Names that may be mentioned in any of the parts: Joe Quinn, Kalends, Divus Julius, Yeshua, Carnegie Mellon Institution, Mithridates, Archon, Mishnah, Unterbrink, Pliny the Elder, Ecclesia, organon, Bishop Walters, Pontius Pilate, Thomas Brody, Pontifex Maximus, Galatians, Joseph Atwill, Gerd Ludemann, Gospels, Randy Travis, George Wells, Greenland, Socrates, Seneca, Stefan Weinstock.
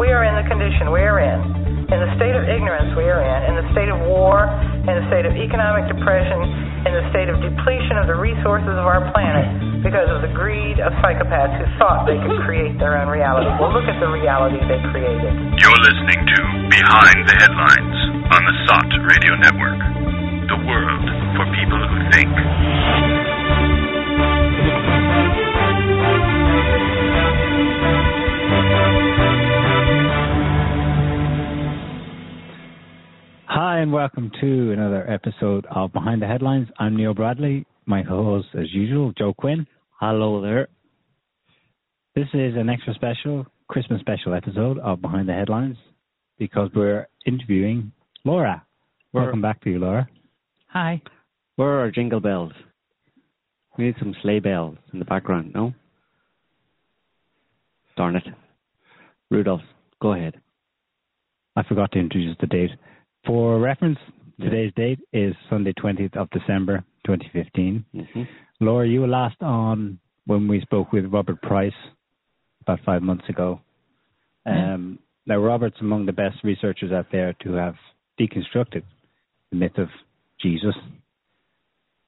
we are in the condition we are in the state of ignorance we are in the state of war, in the state of economic depression, in the state of depletion of the resources of our planet because of the greed of psychopaths who thought they could create their own reality. Well, look at the reality they created. You're listening to Behind the Headlines on the SOT Radio Network, the world for people who think. Hi, and welcome to another episode of Behind the Headlines. I'm Neil Bradley, my co-host as usual, Joe Quinn. Hello there. This is an extra special, Christmas special episode of Behind the Headlines because we're interviewing Laura. Welcome back to you, Laura. Hi. Where are our jingle bells? We need some sleigh bells in the background, no? Darn it. Rudolph, go ahead. I forgot to introduce the date. For reference, today's date is Sunday, 20th of December, 2015. Mm-hmm. Laura, you were last on when we spoke with Robert Price about 5 months ago. Now, Robert's among the best researchers out there to have deconstructed the myth of Jesus.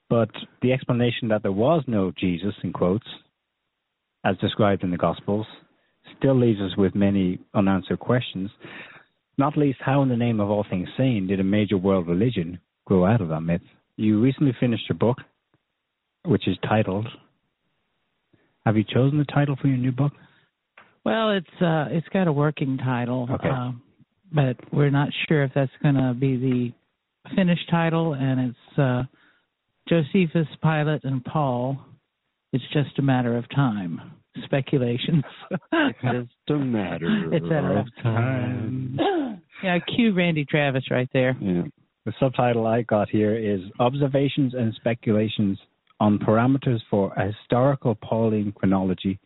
But the explanation that there was no Jesus, in quotes, as described in the Gospels, still leaves us with many unanswered questions, not least how in the name of all things sane did a major world religion grow out of that myth. You recently finished your book, which is titled... Have you chosen the title for your new book? Well, it's got a working title, okay. But we're not sure if that's going to be the finished title, and it's Josephus, Pilate, and Paul. It's just a matter of time. Speculations. It's just a matter of time. Yeah, cue Randy Travis right there. Yeah. The subtitle I got here is Observations and Speculations on Parameters for a Historical Pauline Chronology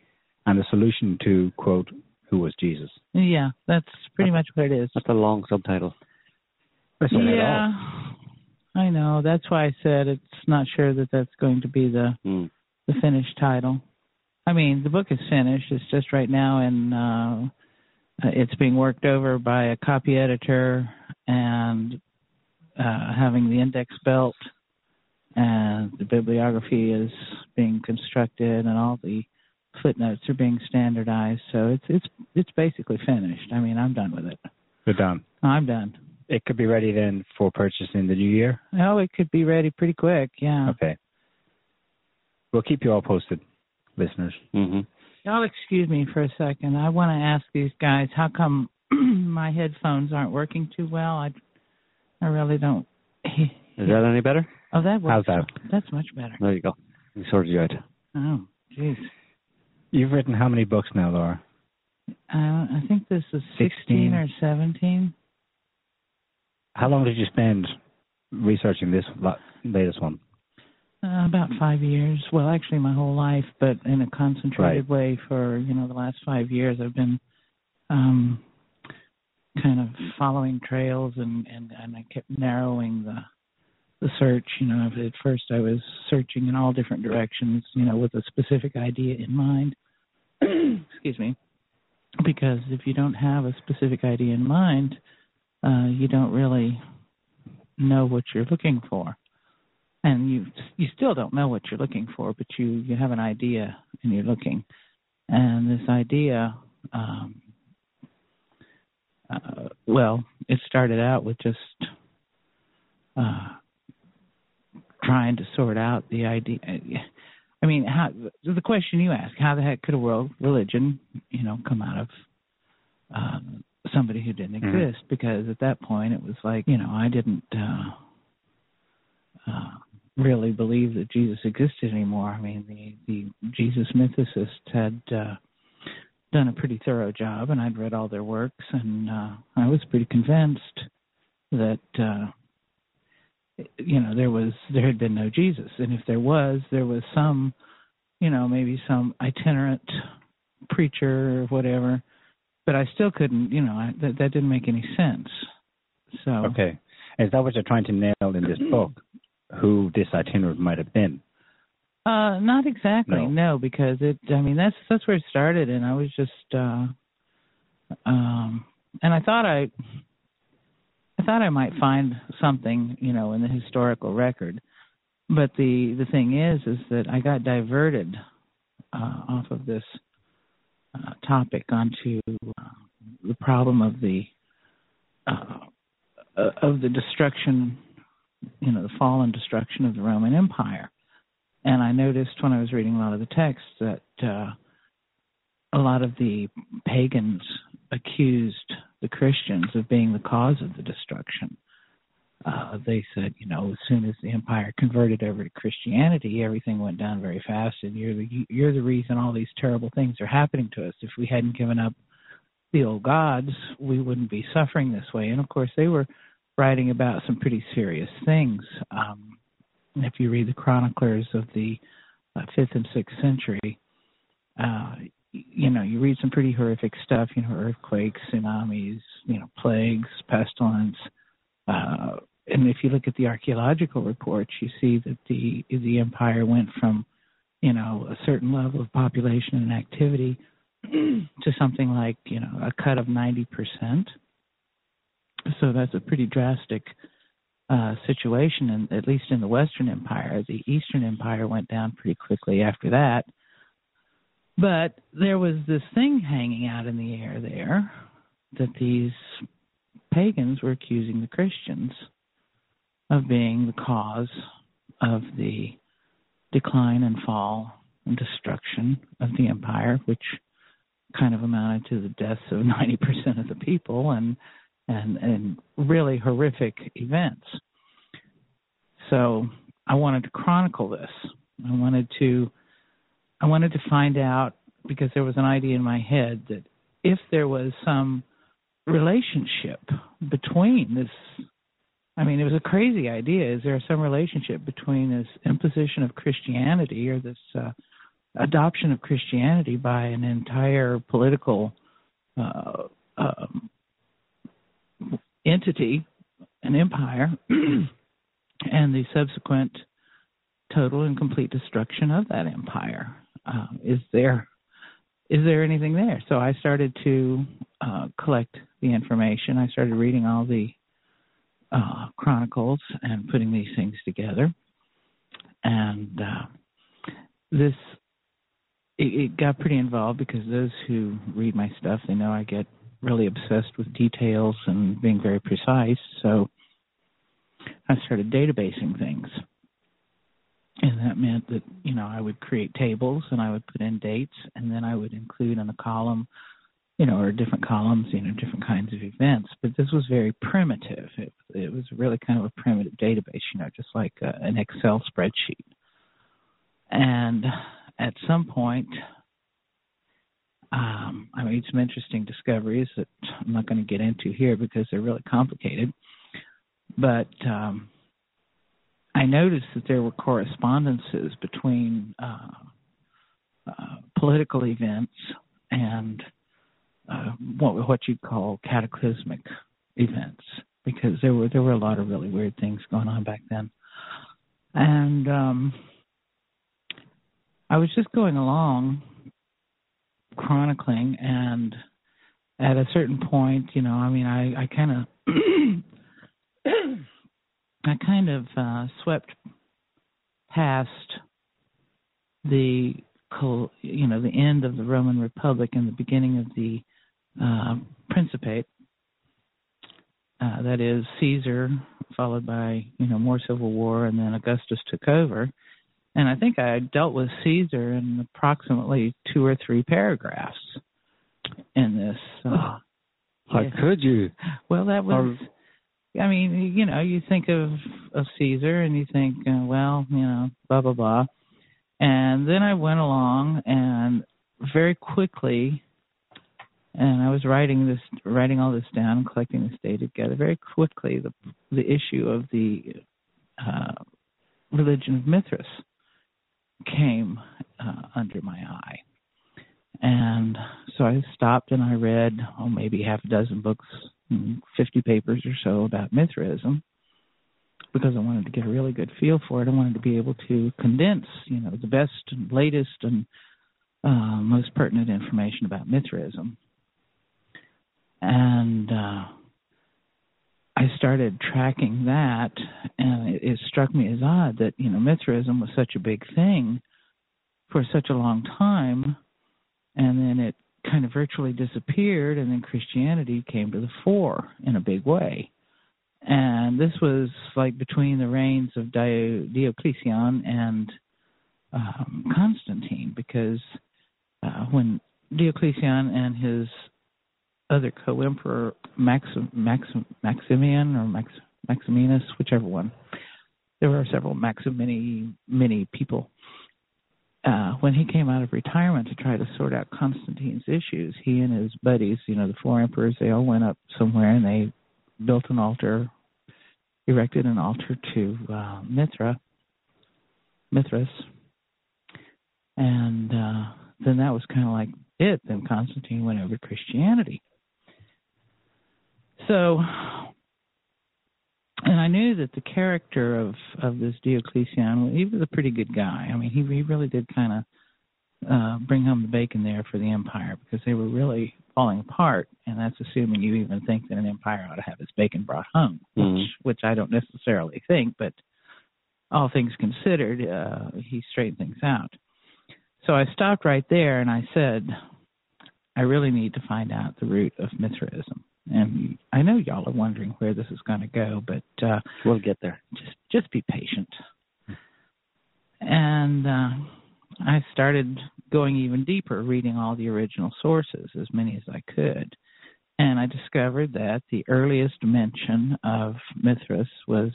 and a Solution to, quote, Who Was Jesus? Yeah, that's pretty much what it is. That's a long subtitle. Yeah, I know. That's why I said it's not sure that that's going to be the finished title. I mean, the book is finished. It's just right now, and it's being worked over by a copy editor and having the index built, and the bibliography is being constructed, and all the footnotes are being standardized. So it's basically finished. I mean, I'm done with it. You're done. I'm done. It could be ready then for purchase in the new year? Oh, it could be ready pretty quick, yeah. Okay. We'll keep you all posted, listeners. Mm-hmm. Y'all excuse me for a second. I want to ask these guys, how come my headphones aren't working too well? I really don't. Is that any better? Oh, that works. How's that? That's much better. There you go. We sorted you out. Oh, jeez. You've written how many books now, Laura? I think this is 16 or 17. How long did you spend researching this latest one? About 5 years. Well, actually my whole life, but in a concentrated way for, the last 5 years. I've been kind of following trails and I kept narrowing the search. At first I was searching in all different directions, with a specific idea in mind. Excuse me. Because if you don't have a specific idea in mind, you don't really know what you're looking for, and you still don't know what you're looking for, but you have an idea and you're looking. And this idea, it started out with just trying to sort out the idea. I mean, the question you ask: how the heck could a world religion, come out of? Somebody who didn't exist, because at that point it was like, I didn't really believe that Jesus existed anymore. I mean, the Jesus mythicists had done a pretty thorough job, and I'd read all their works, and I was pretty convinced that, there had been no Jesus. And if there was some, maybe some itinerant preacher or whatever. But I still couldn't, that didn't make any sense. So okay. Is that what you're trying to nail in this book, who this itinerant might have been? Not exactly, no, because that's where it started. And I was just And I thought I might find something, you know, in the historical record. But the thing is that I got diverted off of this topic onto the problem of the destruction, you know, the fall and destruction of the Roman Empire. And I noticed when I was reading a lot of the texts that a lot of the pagans accused the Christians of being the cause of the destruction. They said, you know, as soon as the empire converted over to Christianity, everything went down very fast, and you're the reason all these terrible things are happening to us. If we hadn't given up the old gods, we wouldn't be suffering this way. And, of course, they were writing about some pretty serious things. If you read the chroniclers of the 5th and 6th century, you know, you read some pretty horrific stuff, you know, earthquakes, tsunamis, you know, plagues, pestilence. And if you look at the archaeological reports, you see that the empire went from, you know, a certain level of population and activity to something like, you know, a cut of 90%. So that's a pretty drastic situation, and at least in the Western Empire. The Eastern Empire went down pretty quickly after that. But there was this thing hanging out in the air there that these pagans were accusing the Christians of being the cause of the decline and fall and destruction of the empire, which kind of amounted to the deaths of 90% of the people and really horrific events. So I wanted to chronicle this. I wanted to find out, because there was an idea in my head that if there was some relationship between this, I mean, it was a crazy idea. Is there some relationship between this imposition of Christianity or this adoption of Christianity by an entire political entity, an empire, and the subsequent total and complete destruction of that empire? Is there anything there? So I started to collect the information. I started reading all the chronicles and putting these things together. And it got pretty involved, because those who read my stuff, they know I get really obsessed with details and being very precise. So I started databasing things. And that meant that, you know, I would create tables and I would put in dates, and then I would include in a column, you know, or different columns, you know, different kinds of events. But this was very primitive. It was really kind of a primitive database, you know, just like an Excel spreadsheet. And at some point, I made some interesting discoveries that I'm not going to get into here because they're really complicated. But I noticed that there were correspondences between political events and what you'd call cataclysmic events, because there were a lot of really weird things going on back then. And I was just going along chronicling, and at a certain point, you know, I mean, I kind of swept past the, you know, the end of the Roman Republic and the beginning of the Principate. That is, Caesar, followed by, you know, more civil war, and then Augustus took over. And I think I dealt with Caesar in approximately 2 or 3 paragraphs in this. Could you? Well, that was... I mean, you know, you think of Caesar and you think, well, you know, blah, blah, blah. And then I went along and very quickly, and I was writing all this down, collecting this data together. Very quickly, the issue of the religion of Mithras came under my eye. And so I stopped and I read, maybe half a dozen books, 50 papers or so about Mithraism, because I wanted to get a really good feel for it. I wanted to be able to condense, you know, the best and latest and most pertinent information about Mithraism. And I started tracking that, and it struck me as odd that, you know, Mithraism was such a big thing for such a long time, and then it kind of virtually disappeared, and then Christianity came to the fore in a big way. And this was like between the reigns of Diocletian and Constantine, because when Diocletian and his other co-emperor, Maximinus, whichever one, there were several many people. When he came out of retirement to try to sort out Constantine's issues, he and his buddies, you know, the four emperors, they all went up somewhere and they built an altar, erected an altar to Mithras, and then that was kind of like it. Then Constantine went over to Christianity. So, and I knew that the character of this Diocletian, he was a pretty good guy. I mean, he really did kind of bring home the bacon there for the empire, because they were really falling apart, and that's assuming you even think that an empire ought to have its bacon brought home, which I don't necessarily think, but all things considered, he straightened things out. So I stopped right there, and I said, I really need to find out the root of Mithraism. And I know y'all are wondering where this is going to go, but we'll get there. Just be patient. And I started going even deeper, reading all the original sources, as many as I could. And I discovered that the earliest mention of Mithras was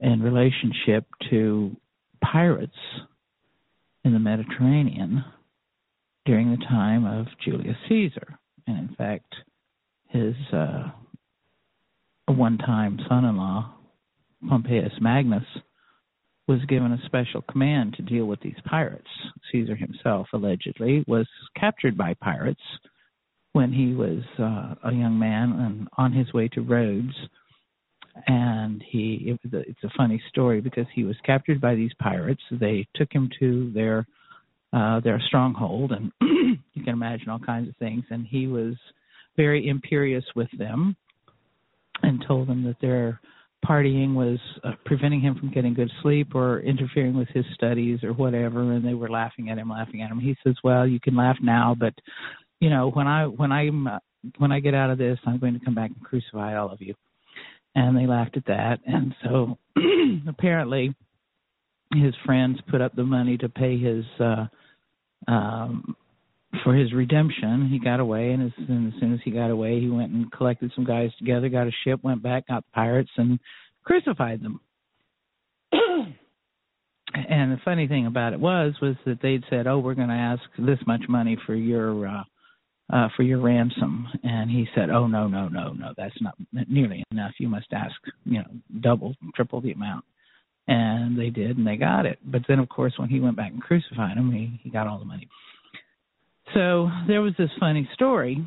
in relationship to pirates in the Mediterranean during the time of Julius Caesar. And in fact, his one-time son-in-law, Pompeius Magnus, was given a special command to deal with these pirates. Caesar himself, allegedly, was captured by pirates when he was a young man and on his way to Rhodes. And it's a funny story, because he was captured by these pirates. They took him to their stronghold, and you can imagine all kinds of things. And he was very imperious with them and told them that their partying was preventing him from getting good sleep or interfering with his studies or whatever. And they were laughing at him. He says, well, you can laugh now, but, you know, when I get out of this, I'm going to come back and crucify all of you. And they laughed at that. And so apparently his friends put up the money to pay his for his redemption. He got away, and as soon as he got away, he went and collected some guys together, got a ship, went back, got pirates, and crucified them. And the funny thing about it was that they'd said, oh, we're going to ask this much money for your ransom. And he said, oh, no, that's not nearly enough. You must ask, you know, double, triple the amount. And they did, and they got it. But then, of course, when he went back and crucified him, he got all the money. So there was this funny story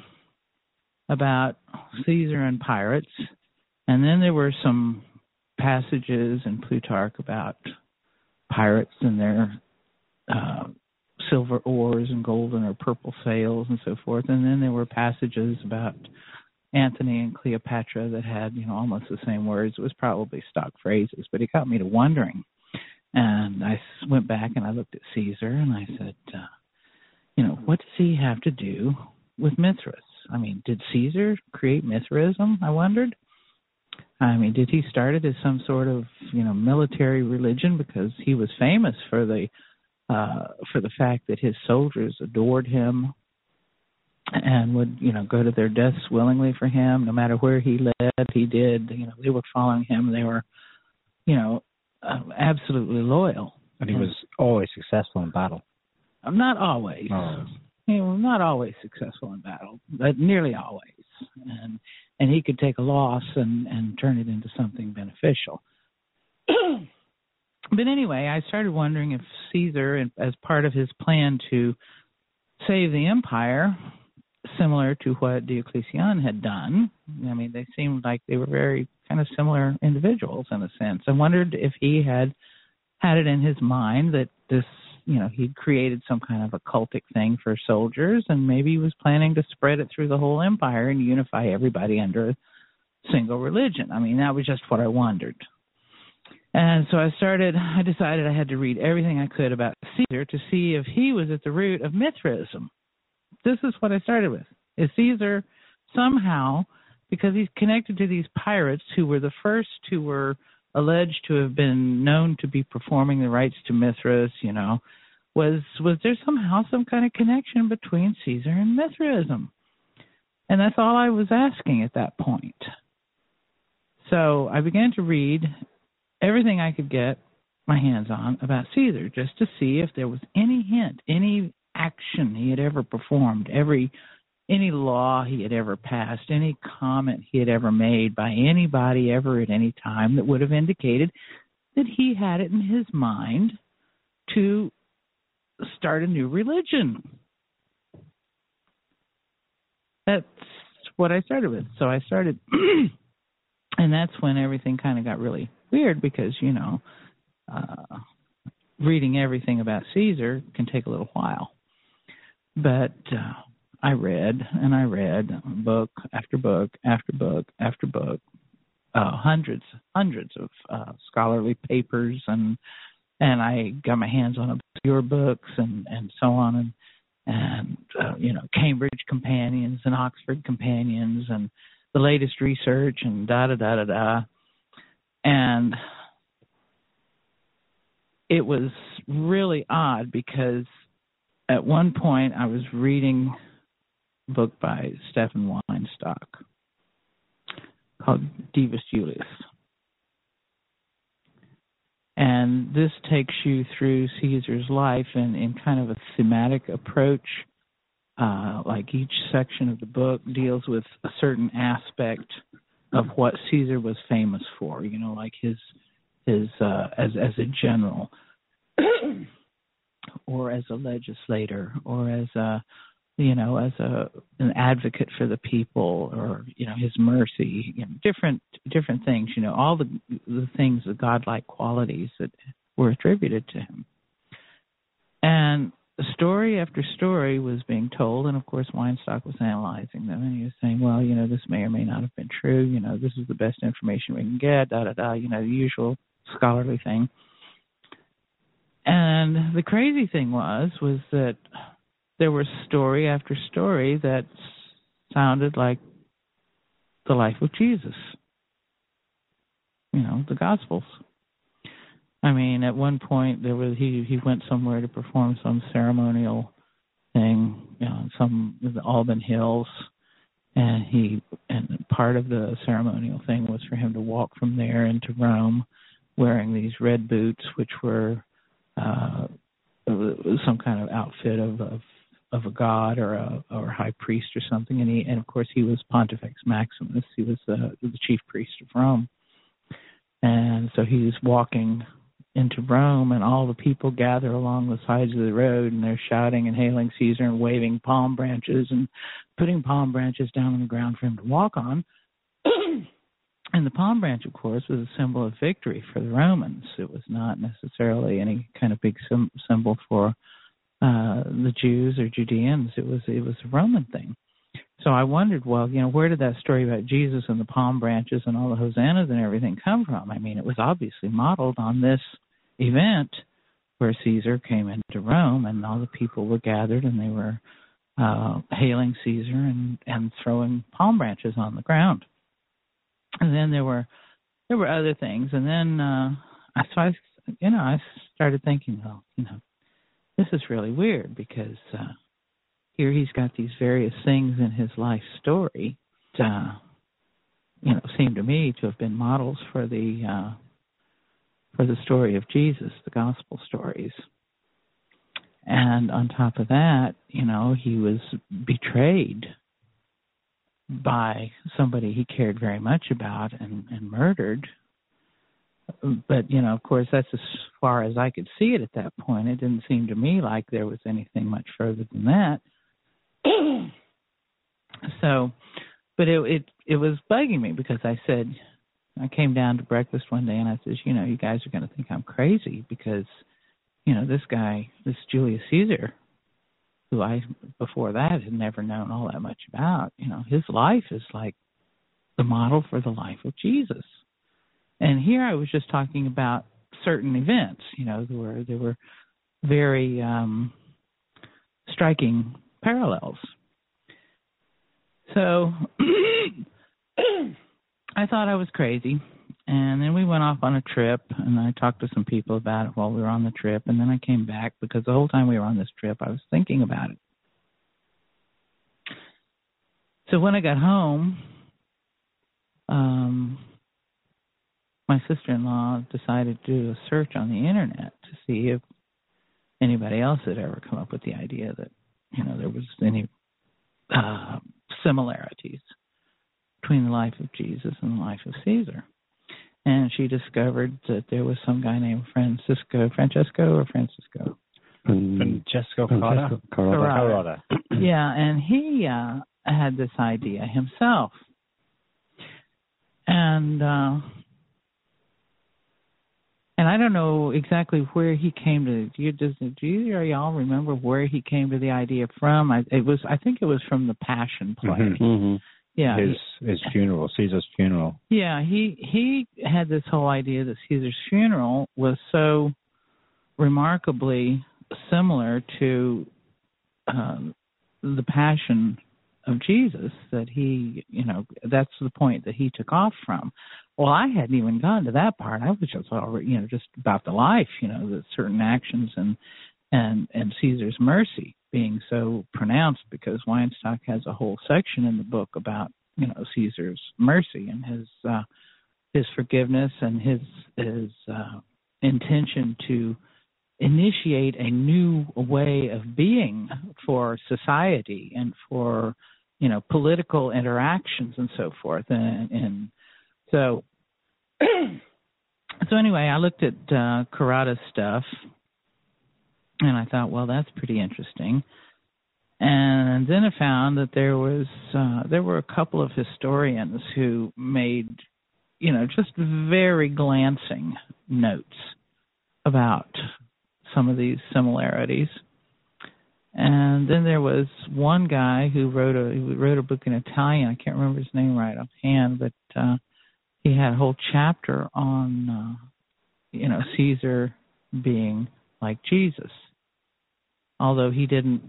about Caesar and pirates, and then there were some passages in Plutarch about pirates and their silver oars and golden or purple sails and so forth, and then there were passages about Anthony and Cleopatra that had, you know, almost the same words. It was probably stock phrases, but it got me to wondering. And I went back and I looked at Caesar, and I said, you know, what does he have to do with Mithras? I mean, did Caesar create Mithraism, I wondered? I mean, did he start it as some sort of, you know, military religion, because he was famous for the fact that his soldiers adored him and would, you know, go to their deaths willingly for him, no matter where he led, he did. You know, they were following him. They were, you know, absolutely loyal. And he was always successful in battle. Not always. He was not always successful in battle, but nearly always. And he could take a loss and turn it into something beneficial. But anyway, I started wondering if Caesar, as part of his plan to save the empire, similar to what Diocletian had done, I mean, they seemed like they were very kind of similar individuals in a sense. I wondered if he had it in his mind that this you know, he'd created some kind of a cultic thing for soldiers, and maybe he was planning to spread it through the whole empire and unify everybody under a single religion. I mean, that was just what I wondered. And so I decided I had to read everything I could about Caesar to see if he was at the root of Mithraism. This is what I started with. Is Caesar somehow, because he's connected to these pirates who were the first who were alleged to have been known to be performing the rites to Mithras, you know, was there somehow some kind of connection between Caesar and Mithraism? And that's all I was asking at that point. So I began to read everything I could get my hands on about Caesar, just to see if there was any hint, any action he had ever performed, any law he had ever passed, any comment he had ever made by anybody ever at any time that would have indicated that he had it in his mind to start a new religion. That's what I started with. So I started, and that's when everything kind of got really weird, because, you know, reading everything about Caesar can take a little while. But I read and I read book after book after book after book, hundreds of scholarly papers, and I got my hands on obscure books and so on, and you know, Cambridge Companions and Oxford Companions and the latest research and da-da-da-da-da. And it was really odd, because at one point I was reading a book by Stefan Weinstock called Divus Julius. And this takes you through Caesar's life in kind of a thematic approach. Like each section of the book deals with a certain aspect of what Caesar was famous for, you know, like his as a general, or as a legislator, or as a, you know, as an advocate for the people, or, you know, his mercy, you know, different things, you know, all the things, the godlike qualities that were attributed to him. And story after story was being told, and of course Weinstock was analyzing them, and he was saying, well, you know, this may or may not have been true, you know, this is the best information we can get, da-da-da, you know, the usual scholarly thing. And the crazy thing was that there was story after story that sounded like the life of Jesus, you know, the Gospels. I mean, at one point there was he went somewhere to perform some ceremonial thing, you know, some in the Alban Hills, and part of the ceremonial thing was for him to walk from there into Rome, wearing these red boots, which were some kind of outfit of a god or high priest or something, and of course he was Pontifex Maximus, he was the chief priest of Rome, and so he's walking into Rome, and all the people gather along the sides of the road, and they're shouting and hailing Caesar and waving palm branches and putting palm branches down on the ground for him to walk on. And the palm branch, of course, was a symbol of victory for the Romans. It was not necessarily any kind of big symbol for the Jews or Judeans. It was a Roman thing. So I wondered, well, you know, where did that story about Jesus and the palm branches and all the hosannas and everything come from? I mean, it was obviously modeled on this event where Caesar came into Rome, and all the people were gathered, and they were hailing Caesar and throwing palm branches on the ground. And then there were other things, and then I started thinking, well, you know, this is really weird, because here he's got these various things in his life story that, you know, seem to me to have been models for the story of Jesus, the gospel stories. And on top of that, you know, he was betrayed by somebody he cared very much about and murdered. But, you know, of course, that's as far as I could see it at that point. It didn't seem to me like there was anything much further than that. So, but it was bugging me, because I said, I came down to breakfast one day and I said, you know, you guys are going to think I'm crazy, because this guy, this Julius Caesar, who I before that had never known all that much about, his life is like the model for the life of Jesus. And here I was just talking about certain events, there were very striking parallels. So I thought I was crazy, and then we went off on a trip, and I talked to some people about it while we were on the trip, and then I came back because the whole time we were on this trip, I was thinking about it. So when I got home, my sister-in-law decided to do a search on the internet to see if anybody else had ever come up with the idea that, there was any similarities between the life of Jesus and the life of Caesar. And she discovered that there was some guy named Francesco Carrada. Yeah, and he had this idea himself. And I don't know exactly where he came to. Do you or y'all remember where he came to the idea from? I think it was from the Passion Play. Mm-hmm, mm-hmm. Yeah, his funeral, Caesar's funeral. Yeah, he had this whole idea that Caesar's funeral was so remarkably similar to the Passion of Jesus that he, that's the point that he took off from. Well, I hadn't even gotten to that part. I was just already, just about the life, the certain actions and Caesar's mercy being so pronounced, because Weinstock has a whole section in the book about, Caesar's mercy and his forgiveness and his intention to initiate a new way of being for society and for, political interactions and so forth. And so anyway, I looked at Carrada's stuff, and I thought, well, that's pretty interesting. And then I found that there were a couple of historians who made, just very glancing notes about some of these similarities. And then there was one guy who wrote a book in Italian. I can't remember his name right offhand, but he had a whole chapter on, Caesar being like Jesus, although he didn't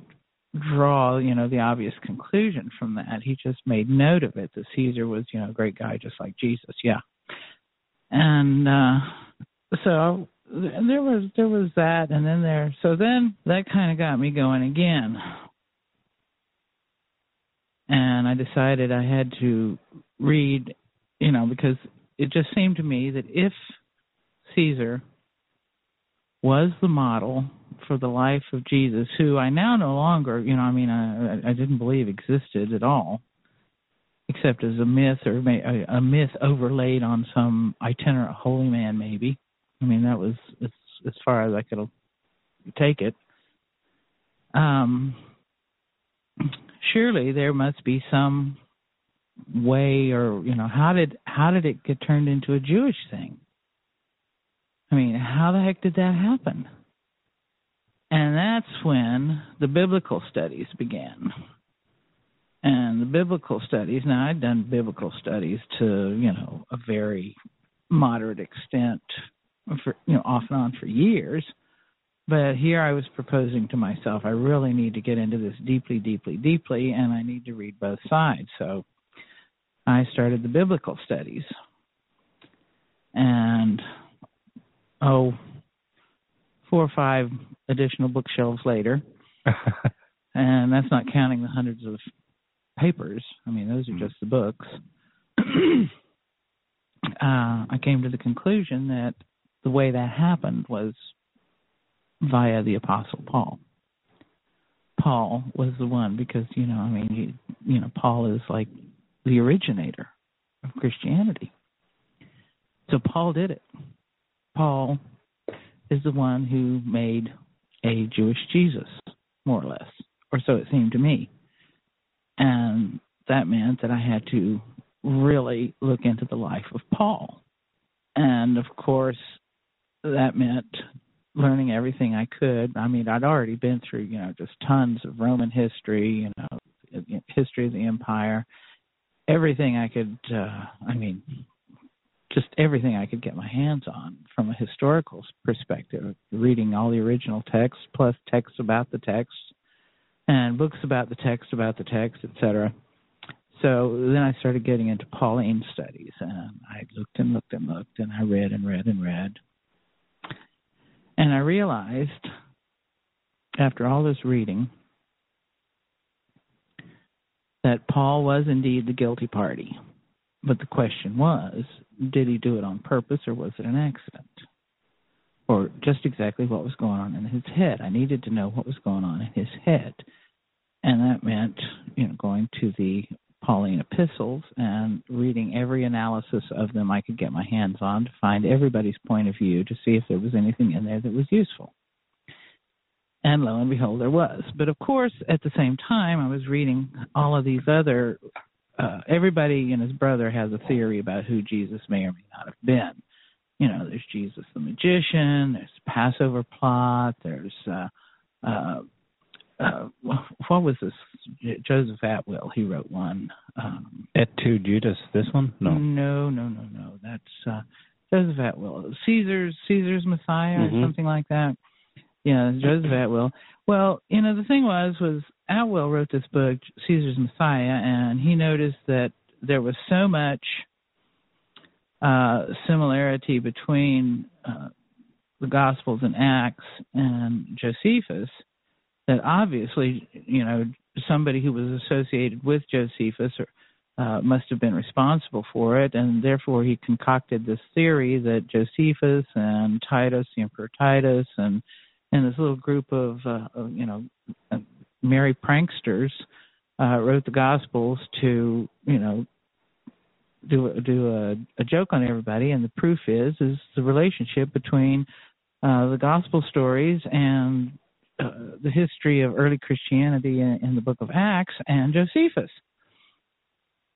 draw, the obvious conclusion from that. He just made note of it, that Caesar was, a great guy just like Jesus, yeah. And so there was that, and then so then that kind of got me going again. And I decided I had to read, because it just seemed to me that if Caesar was the model for the life of Jesus, who I now no longer, I didn't believe existed at all, except as a myth or a myth overlaid on some itinerant holy man, maybe. That was as far as I could take it. Surely there must be some way, or, how did it get turned into a Jewish thing? How the heck did that happen? And that's when the biblical studies began. And the biblical studies, now I'd done biblical studies to, a very moderate extent, for, off and on for years. But here I was proposing to myself, I really need to get into this deeply, deeply, deeply, and I need to read both sides. So I started the biblical studies. And 4 or 5 additional bookshelves later, and that's not counting the hundreds of papers. Those are just the books. I came to the conclusion that the way that happened was via the Apostle Paul. Paul was the one, because, Paul is like the originator of Christianity. So Paul did it. Paul is the one who made a Jewish Jesus, more or less, or so it seemed to me. And that meant that I had to really look into the life of Paul. And, of course, that meant learning everything I could. I mean, I'd already been through, just tons of Roman history, history of the empire, everything I could, just everything I could get my hands on from a historical perspective, reading all the original texts, plus texts about the text, and books about the text, etc. So then I started getting into Pauline studies, and I looked and looked and looked, and I read and read and read. And I realized, after all this reading, that Paul was indeed the guilty party. But the question was, did he do it on purpose, or was it an accident? Or just exactly what was going on in his head. I needed to know what was going on in his head. And that meant, going to the Pauline epistles and reading every analysis of them I could get my hands on to find everybody's point of view to see if there was anything in there that was useful. And lo and behold, there was. But of course, at the same time, I was reading all of these other, everybody and his brother has a theory about who Jesus may or may not have been. There's Jesus the magician, there's the Passover plot, there's, what was this? Joseph Atwill, he wrote one. Et tu, Judas, this one? No. That's Joseph Atwill. Caesar's Messiah or something like that. Yeah, Joseph Atwill. Well, the thing was Atwill wrote this book, Caesar's Messiah, and he noticed that there was so much similarity between the Gospels and Acts and Josephus that obviously, somebody who was associated with Josephus must have been responsible for it, and therefore he concocted this theory that Josephus and Titus, the Emperor Titus, and this little group of merry pranksters wrote the Gospels to, do a joke on everybody, and the proof is the relationship between the Gospel stories and the history of early Christianity in the book of Acts and Josephus.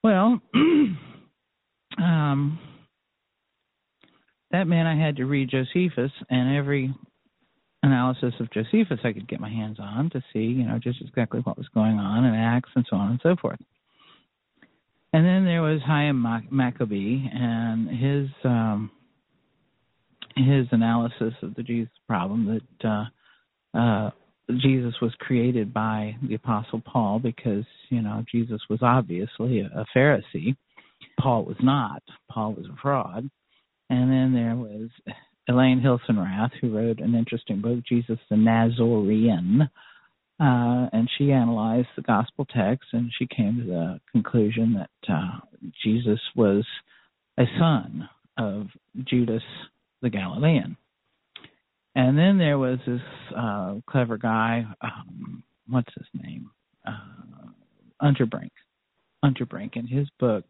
Well, that meant I had to read Josephus and every analysis of Josephus I could get my hands on to see, just exactly what was going on in Acts and so on and so forth. And then there was Chaim Maccabee and his analysis of the Jesus problem that Jesus was created by the Apostle Paul because, Jesus was obviously a Pharisee. Paul was not. Paul was a fraud. And then there was Elaine Hilsenrath, who wrote an interesting book, Jesus the Nazarene, and she analyzed the gospel text, and she came to the conclusion that Jesus was a son of Judas the Galilean. And then there was this clever guy, what's his name? Unterbrink, in his book,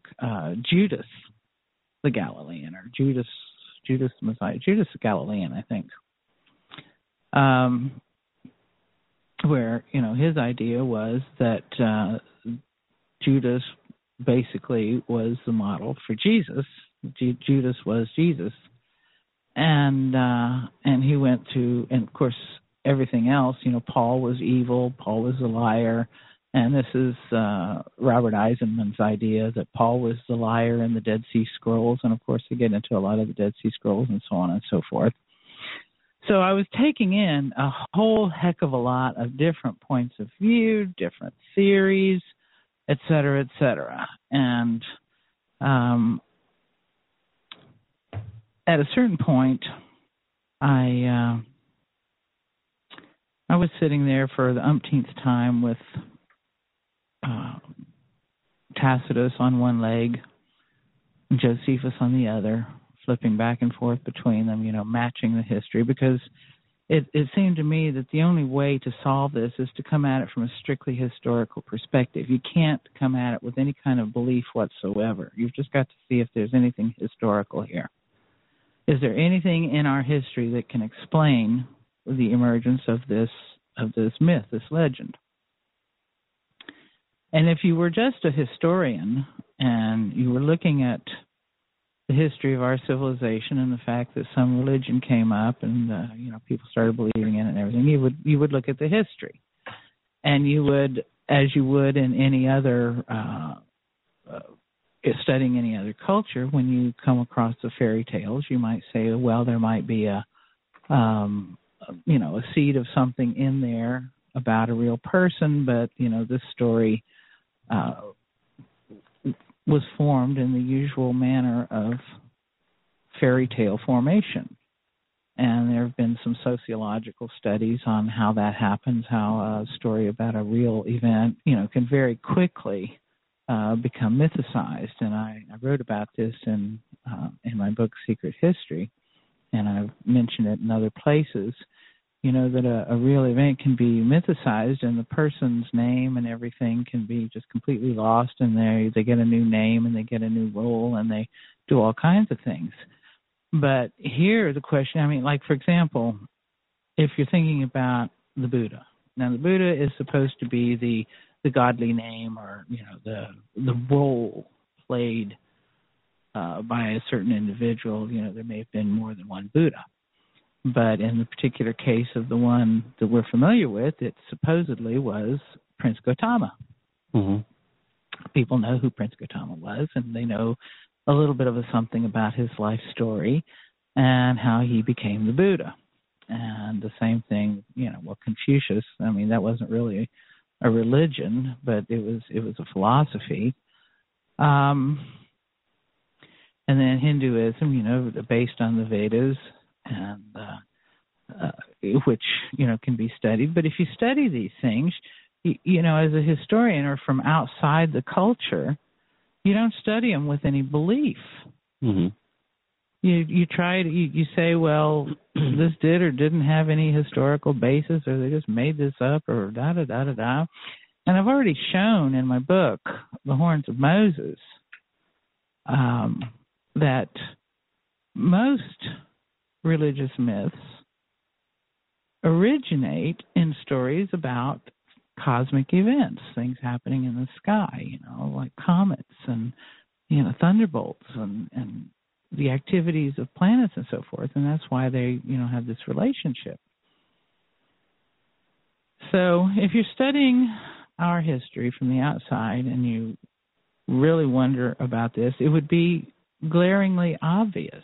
Judas the Galilean, or Judas the Messiah, Judas the Galilean, I think. Where, his idea was that Judas basically was the model for Jesus. Judas was Jesus. And he went to, and of course, everything else, Paul was evil, Paul was a liar, and this is Robert Eisenman's idea that Paul was the liar in the Dead Sea Scrolls, and of course, they get into a lot of the Dead Sea Scrolls and so on and so forth. So I was taking in a whole heck of a lot of different points of view, different theories, et cetera, and at a certain point, I was sitting there for the umpteenth time with Tacitus on one leg, Josephus on the other, flipping back and forth between them, matching the history, because it seemed to me that the only way to solve this is to come at it from a strictly historical perspective. You can't come at it with any kind of belief whatsoever. You've just got to see if there's anything historical here. Is there anything in our history that can explain the emergence of this myth, this legend? And if you were just a historian and you were looking at the history of our civilization and the fact that some religion came up and people started believing in it and everything, you would look at the history, and you would, as you would in any other studying any other culture, when you come across the fairy tales, you might say, well, there might be a seed of something in there about a real person, but this story was formed in the usual manner of fairy tale formation. And there have been some sociological studies on how that happens, how a story about a real event, can very quickly become mythicized. And I wrote about this in my book, Secret History, and I've mentioned it in other places, that a real event can be mythicized, and the person's name and everything can be just completely lost, and they get a new name and they get a new role and they do all kinds of things. But here the question, for example, if you're thinking about the Buddha. Now, the Buddha is supposed to be the godly name, or, the role played by a certain individual. There may have been more than one Buddha. But in the particular case of the one that we're familiar with, it supposedly was Prince Gautama. Mm-hmm. People know who Prince Gautama was, and they know a little bit of something about his life story and how he became the Buddha. And the same thing, Confucius, that wasn't really a religion, but it was a philosophy. And then Hinduism, based on the Vedas, and which, can be studied. But if you study these things, as a historian or from outside the culture, you don't study them with any belief. Mm-hmm. You try to, you say, well, this did or didn't have any historical basis, or they just made this up, or da-da-da-da-da. And I've already shown in my book, The Horns of Moses, that most religious myths originate in stories about cosmic events, things happening in the sky, like comets and, thunderbolts and the activities of planets and so forth, and that's why they, have this relationship. So if you're studying our history from the outside and you really wonder about this, it would be glaringly obvious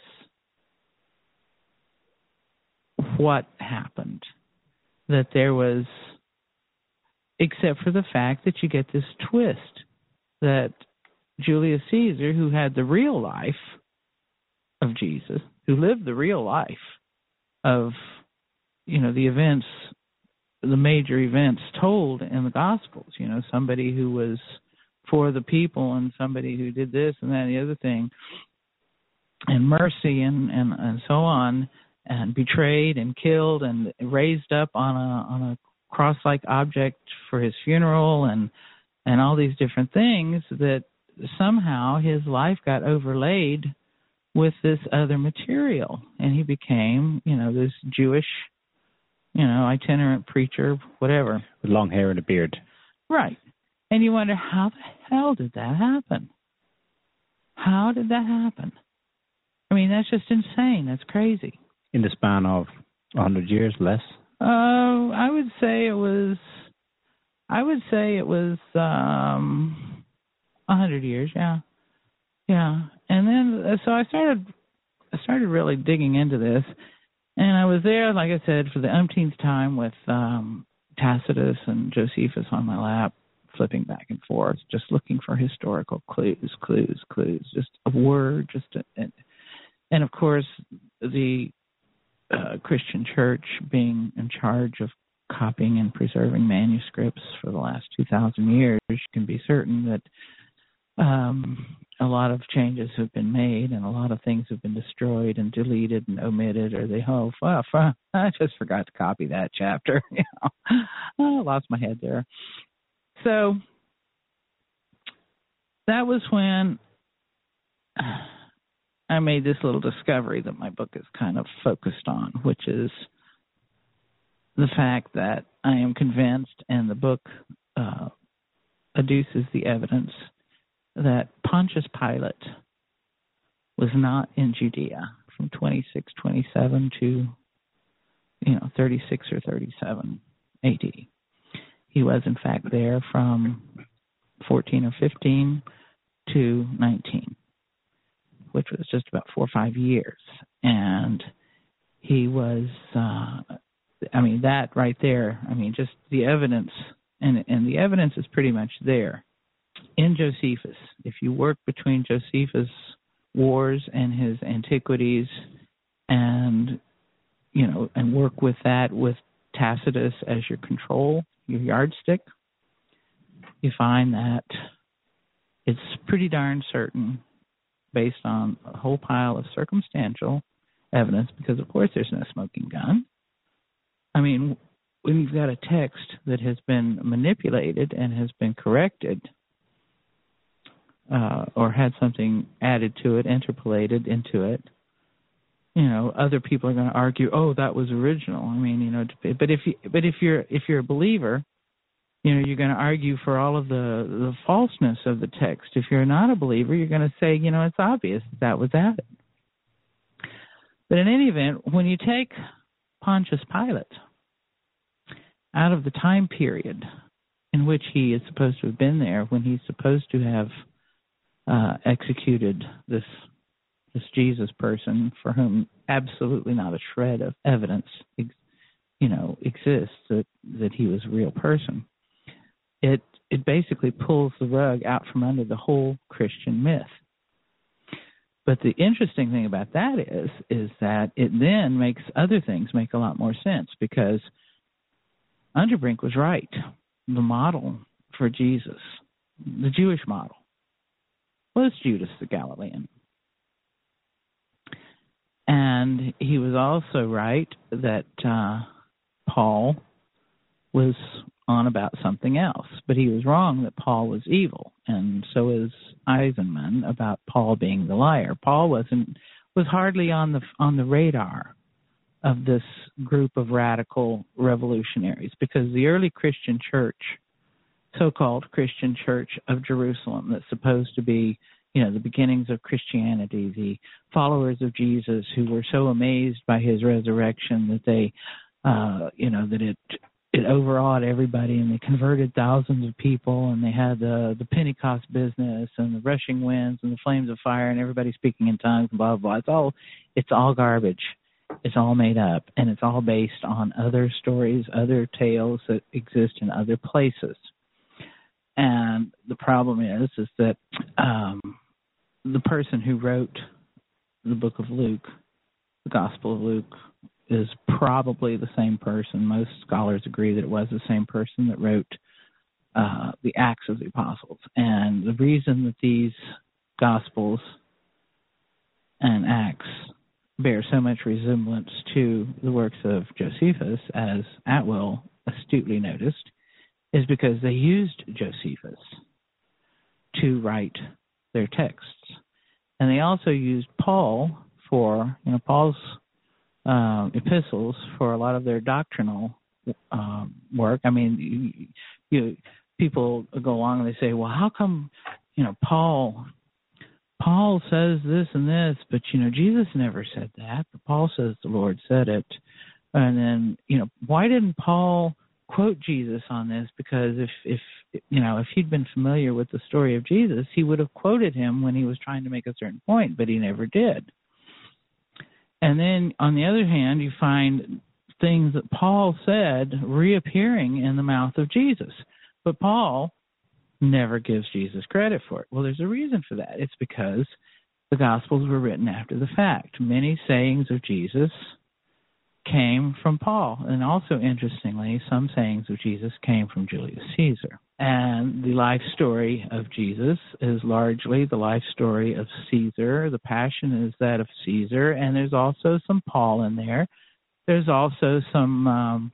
what happened, that there was, except for the fact that you get this twist that Julius Caesar, who had the real life of Jesus, who lived the real life of, the events, the major events told in the Gospels, somebody who was for the people and somebody who did this and that and the other thing, and mercy and so on, and betrayed and killed and raised up on a cross-like object for his funeral and all these different things, that somehow his life got overlaid with this other material, and he became, this Jewish, itinerant preacher, whatever. With long hair and a beard. Right. And you wonder, how the hell did that happen? How did that happen? That's just insane. That's crazy. In the span of 100 years, less? I would say it was 100 years, yeah. Yeah. And then, so I started really digging into this, and I was there, like I said, for the umpteenth time with Tacitus and Josephus on my lap, flipping back and forth, just looking for historical clues, just a word, and of course, the Christian church being in charge of copying and preserving manuscripts for the last 2,000 years, you can be certain that a lot of changes have been made and a lot of things have been destroyed and deleted and omitted, or they, I just forgot to copy that chapter. I lost my head there. So that was when I made this little discovery that my book is kind of focused on, which is the fact that I am convinced, and the book adduces the evidence, that Pontius Pilate was not in Judea from 2627 to 36 or 37 A.D. He was, in fact, there from 14 or 15 to 19, which was just about 4 or 5 years. And he was, that right there, just the evidence, and the evidence is pretty much there. In Josephus, if you work between Josephus' wars and his antiquities and, and work with that with Tacitus as your control, your yardstick, you find that it's pretty darn certain based on a whole pile of circumstantial evidence, because, of course, there's no smoking gun. When you've got a text that has been manipulated and has been corrected or had something added to it, interpolated into it, other people are going to argue, oh, that was original. But if you're a believer, you're going to argue for all of the falseness of the text. If you're not a believer, you're going to say, it's obvious that was added. But in any event, when you take Pontius Pilate out of the time period in which he is supposed to have been there, when he's supposed to have executed this Jesus person for whom absolutely not a shred of evidence, exists that he was a real person. It basically pulls the rug out from under the whole Christian myth. But the interesting thing about that is that it then makes other things make a lot more sense, because Unterbrink was right. The model for Jesus, the Jewish model, was Judas the Galilean. And he was also right that Paul was on about something else. But he was wrong that Paul was evil, and so is Eisenman about Paul being the liar. Paul was hardly on the radar of this group of radical revolutionaries, because the early Christian church, so-called Christian church of Jerusalem, that's supposed to be the beginnings of Christianity, the followers of Jesus who were so amazed by his resurrection that they, that it overawed everybody, and they converted thousands of people, and they had the Pentecost business and the rushing winds and the flames of fire and everybody speaking in tongues and blah, blah, blah. It's all garbage. It's all made up, and it's all based on other stories, other tales that exist in other places. And the problem is that the person who wrote the book of Luke, the Gospel of Luke, is probably the same person. Most scholars agree that it was the same person that wrote the Acts of the Apostles. And the reason that these Gospels and Acts bear so much resemblance to the works of Josephus, as Atwill astutely noticed, is because they used Josephus to write their texts. And they also used Paul for, Paul's epistles for a lot of their doctrinal work. People go along and they say, well, how come, Paul says this and this, but, Jesus never said that. But Paul says the Lord said it. And then, why didn't Paul quote Jesus on this? Because if he'd been familiar with the story of Jesus, he would have quoted him when he was trying to make a certain point, but he never did. And then on the other hand, you find things that Paul said reappearing in the mouth of Jesus, but Paul never gives Jesus credit for it. Well, there's a reason for that. It's because the Gospels were written after the fact. Many sayings of Jesus came from Paul, and also, interestingly, some sayings of Jesus came from Julius Caesar. And the life story of Jesus is largely the life story of Caesar. The passion is that of Caesar, and there's also some Paul in there. There's also some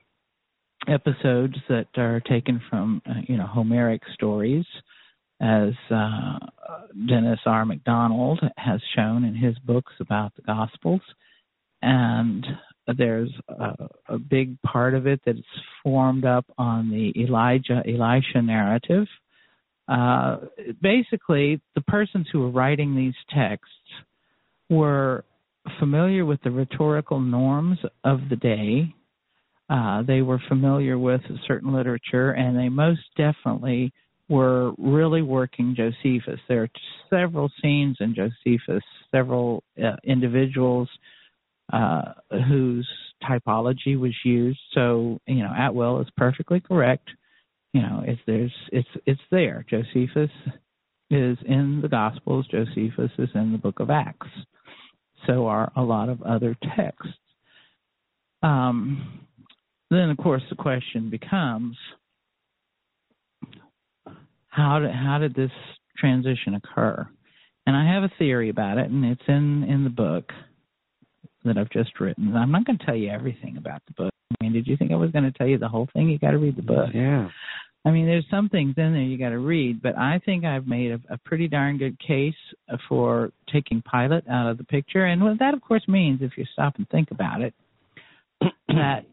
episodes that are taken from, Homeric stories, as Dennis R. MacDonald has shown in his books about the Gospels. And there's a big part of it that's formed up on the Elisha narrative. Basically, the persons who were writing these texts were familiar with the rhetorical norms of the day. They were familiar with certain literature, and they most definitely were really working Josephus. There are several scenes in Josephus, several individuals whose typology was used. So, you know, Atwill is perfectly correct. You know, it's there. Josephus is in the Gospels. Josephus is in the Book of Acts. So are a lot of other texts. Then, of course, the question becomes, how did this transition occur? And I have a theory about it, and it's in the book that I've just written. I'm not going to tell you everything about the book. I mean, did you think I was going to tell you the whole thing? You got to read the book. Yeah. I mean, there's some things in there you got to read, but I think I've made a pretty darn good case for taking Pilate out of the picture. And what that, of course, means, if you stop and think about it, that,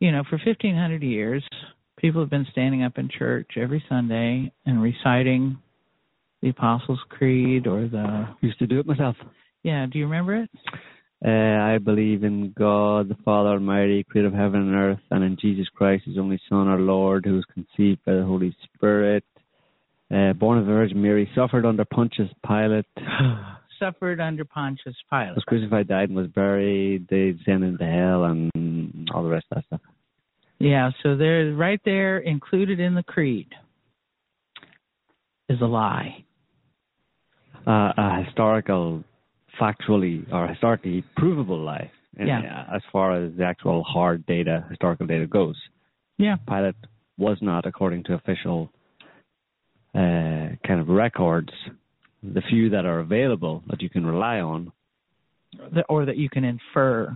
you know, for 1,500 years, people have been standing up in church every Sunday and reciting the Apostles' Creed or the... Used to do it myself. Yeah, do you remember it? I believe in God, the Father Almighty, creator of heaven and earth, and in Jesus Christ, his only Son, our Lord, who was conceived by the Holy Spirit, born of the Virgin Mary, suffered under Pontius Pilate. Suffered under Pontius Pilate. Was crucified, died, and was buried. They sent him to hell and all the rest of that stuff. Yeah, so they're right there, included in the creed, is a lie. A historical... factually or historically provable lie, as far as the actual hard data, historical data goes. Yeah. Pilate was not, according to official kind of records, the few that are available that you can rely on. Or that you can infer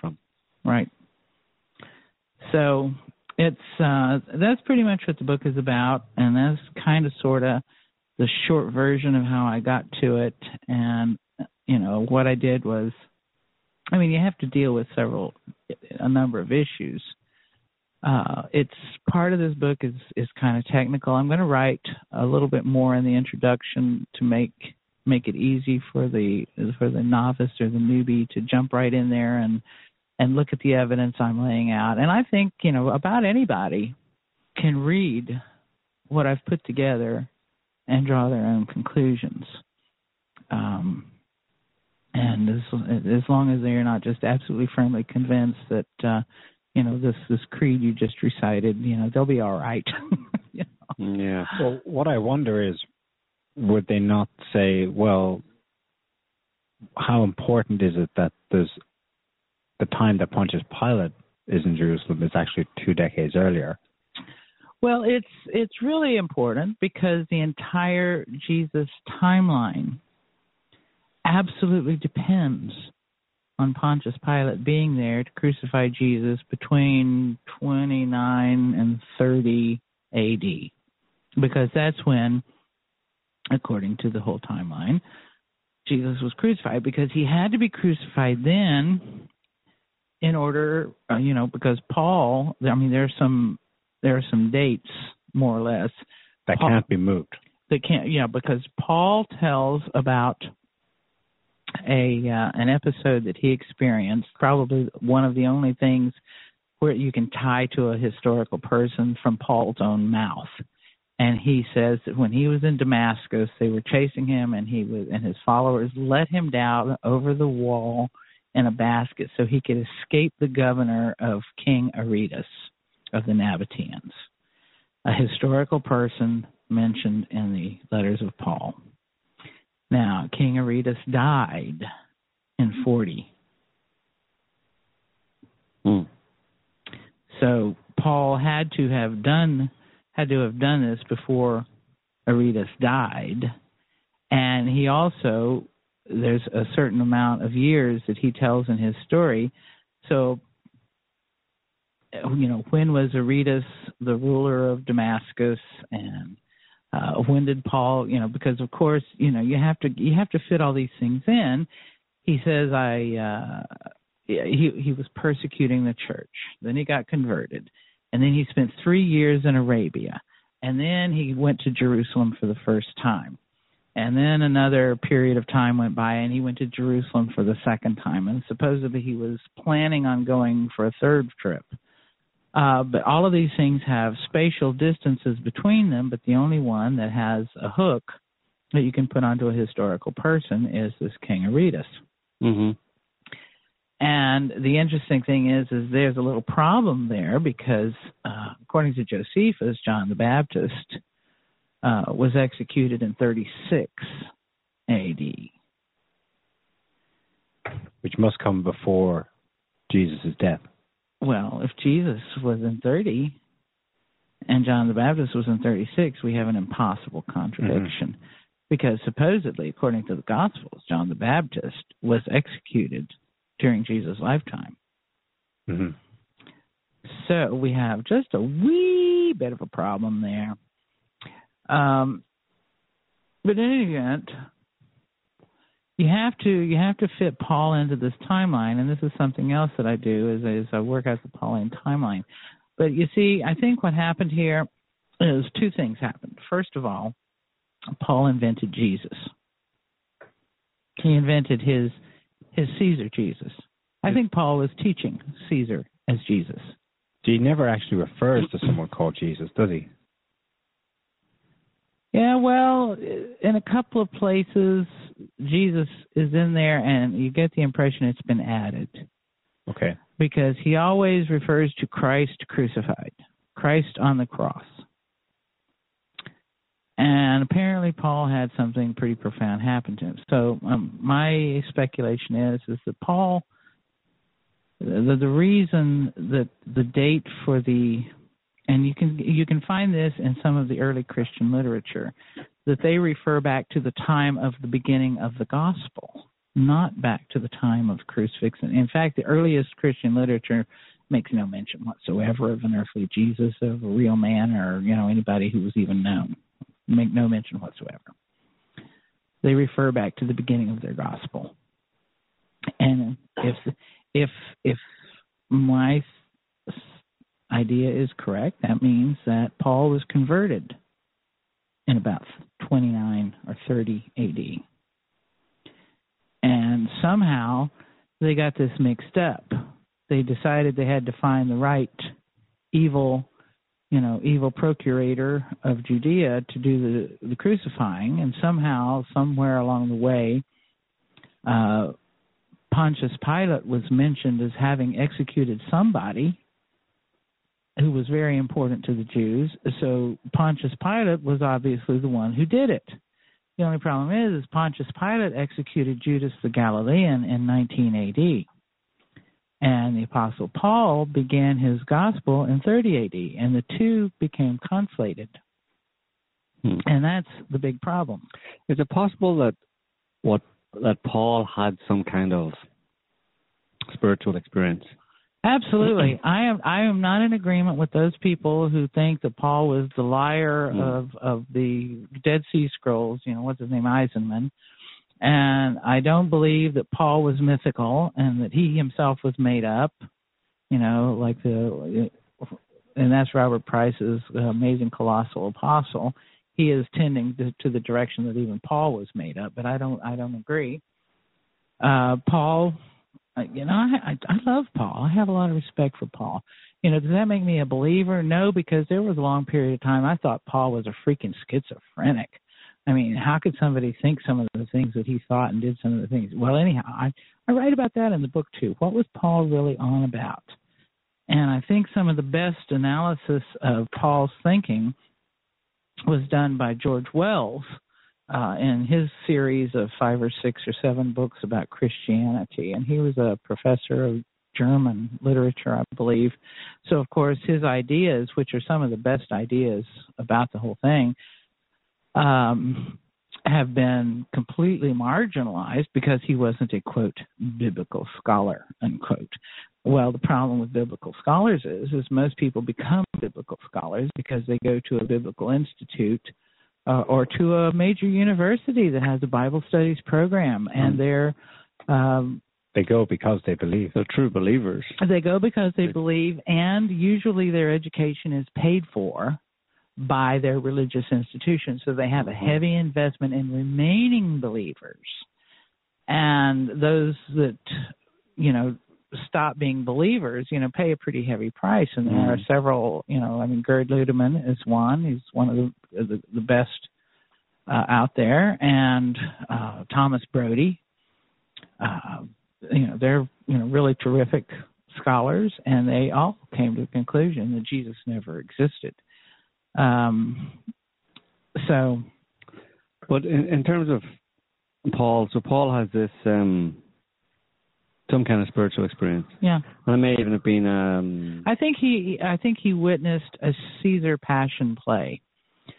from. Right. So it's that's pretty much what the book is about, and that's kind of sort of the short version of how I got to it. And you know, what I did was, I mean, you have to deal with a number of issues. It's part of this book is kind of technical. I'm going to write a little bit more in the introduction to make it easy for the novice or the newbie to jump right in there and look at the evidence I'm laying out. And I think, you know, about anybody can read what I've put together and draw their own conclusions. And as long as they're not just absolutely firmly convinced that, you know, this creed you just recited, you know, they'll be all right. You know? Yeah. Well, what I wonder is, would they not say, well, how important is it that there's the time that Pontius Pilate is in Jerusalem is actually 2 decades earlier? Well, it's really important because the entire Jesus timeline absolutely depends on Pontius Pilate being there to crucify Jesus between 29 and 30 A.D., because that's when, according to the whole timeline, Jesus was crucified, because he had to be crucified then in order, you know, because Paul, I mean, there are some dates, more or less. That Paul, can't be moved. They can't, you know, because Paul tells about an episode that he experienced, probably one of the only things where you can tie to a historical person, from Paul's own mouth. And he says that when he was in Damascus, they were chasing him, and his followers let him down over the wall in a basket so he could escape the governor of King Aretas of the Nabateans, a historical person mentioned in the letters of Paul. Now, King Aretas died in 40. Mm. So Paul had to have done this before Aretas died, and he also, there's a certain amount of years that he tells in his story. So, you know, when was Aretas the ruler of Damascus, and when did Paul, you know, because, of course, you know, you have to fit all these things in. He says he was persecuting the church. Then he got converted. And then he spent 3 years in Arabia. And then he went to Jerusalem for the first time. And then another period of time went by, and he went to Jerusalem for the second time. And supposedly he was planning on going for a third trip. But all of these things have spatial distances between them, but the only one that has a hook that you can put onto a historical person is this King Aretas. Mm-hmm. And the interesting thing is there's a little problem there because, according to Josephus, John the Baptist was executed in 36 A.D., which must come before Jesus' death. Well, if Jesus was in 30 and John the Baptist was in 36, we have an impossible contradiction. Mm-hmm. Because supposedly, according to the Gospels, John the Baptist was executed during Jesus' lifetime. Mm-hmm. So we have just a wee bit of a problem there. But in any event, you have to fit Paul into this timeline, and this is something else that I do is I work out the Pauline timeline. But you see, I think what happened here is two things happened. First of all, Paul invented Jesus. He invented his Caesar Jesus. I think Paul was teaching Caesar as Jesus. He never actually refers to someone called Jesus, does he? Yeah, well, in a couple of places, Jesus is in there, and you get the impression it's been added. Okay. Because he always refers to Christ crucified, Christ on the cross. And apparently Paul had something pretty profound happen to him. So my speculation is that Paul, the reason that the date for the... And you can find this in some of the early Christian literature, that they refer back to the time of the beginning of the gospel, not back to the time of crucifixion. In fact, the earliest Christian literature makes no mention whatsoever of an earthly Jesus, of a real man, or anybody who was even known. Make no mention whatsoever. They refer back to the beginning of their gospel. And if my idea is correct, that means that Paul was converted in about 29 or 30 A.D. And somehow they got this mixed up. They decided they had to find the right evil procurator of Judea to do the crucifying, and somehow, somewhere along the way, Pontius Pilate was mentioned as having executed somebody who was very important to the Jews. So Pontius Pilate was obviously the one who did it. The only problem is Pontius Pilate executed Judas the Galilean in 19 AD. And the Apostle Paul began his gospel in 30 AD, and the two became conflated. Hmm. And that's the big problem. Is it possible that Paul had some kind of spiritual experience? Absolutely. I am not in agreement with those people who think that Paul was the liar of the Dead Sea Scrolls, what's his name, Eisenman. And I don't believe that Paul was mythical and that he himself was made up, and that's Robert Price's amazing colossal apostle. He is tending to the direction that even Paul was made up, but I don't agree. Paul... I love Paul. I have a lot of respect for Paul. Does that make me a believer? No, because there was a long period of time I thought Paul was a freaking schizophrenic. I mean, how could somebody think some of the things that he thought and did some of the things? Well, anyhow, I write about that in the book, too. What was Paul really on about? And I think some of the best analysis of Paul's thinking was done by George Wells in his series of 5 or 6 or 7 books about Christianity. And he was a professor of German literature, I believe. So, of course, his ideas, which are some of the best ideas about the whole thing, have been completely marginalized because he wasn't a, quote, biblical scholar, unquote. Well, the problem with biblical scholars is most people become biblical scholars because they go to a biblical institute or to a major university that has a Bible studies program, and they're... they go because they believe. They're true believers. They go because they believe, and usually their education is paid for by their religious institutions. So they have a heavy investment in remaining believers. And those that, you know, stop being believers, you know, pay a pretty heavy price. And there are several, you know, I mean, Gerd Ludemann is one. He's one of the best out there. And Thomas Brody, you know, they're, you know, really terrific scholars. And they all came to the conclusion that Jesus never existed. But in terms of Paul, so Paul has this some kind of spiritual experience. Yeah, and it may even have been. I think he witnessed a Caesar passion play,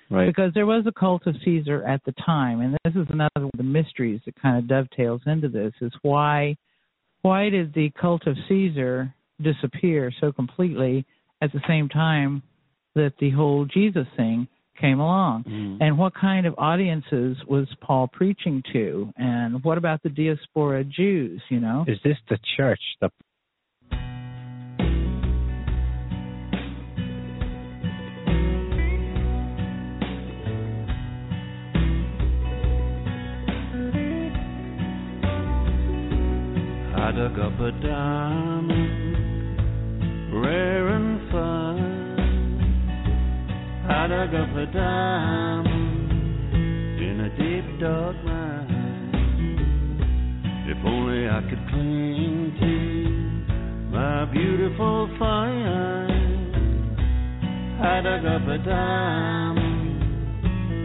right? Because there was a cult of Caesar at the time, and this is another one of the mysteries that kind of dovetails into this: is why did the cult of Caesar disappear so completely at the same time that the whole Jesus thing came along? And what kind of audiences was Paul preaching to? And what about the diaspora Jews, you know? Is this the church? I dug up a diamond, rare and fine. I dug up a diamond in a deep, dark mine. If only I could cling to my beautiful find. I dug up a diamond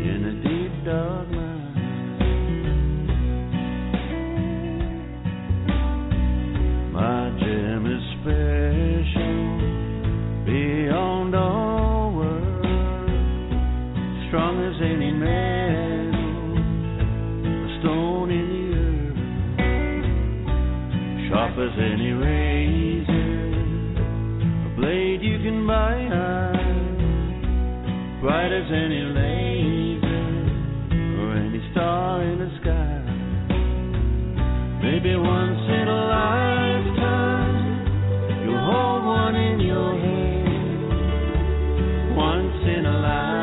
in a deep, dark mine. My gem is special beyond all. Strong as any metal, a stone in the earth, sharp as any razor, a blade you can buy, bright as any laser, or any star in the sky. Maybe once in a lifetime, you'll hold one in your hand, once in a lifetime.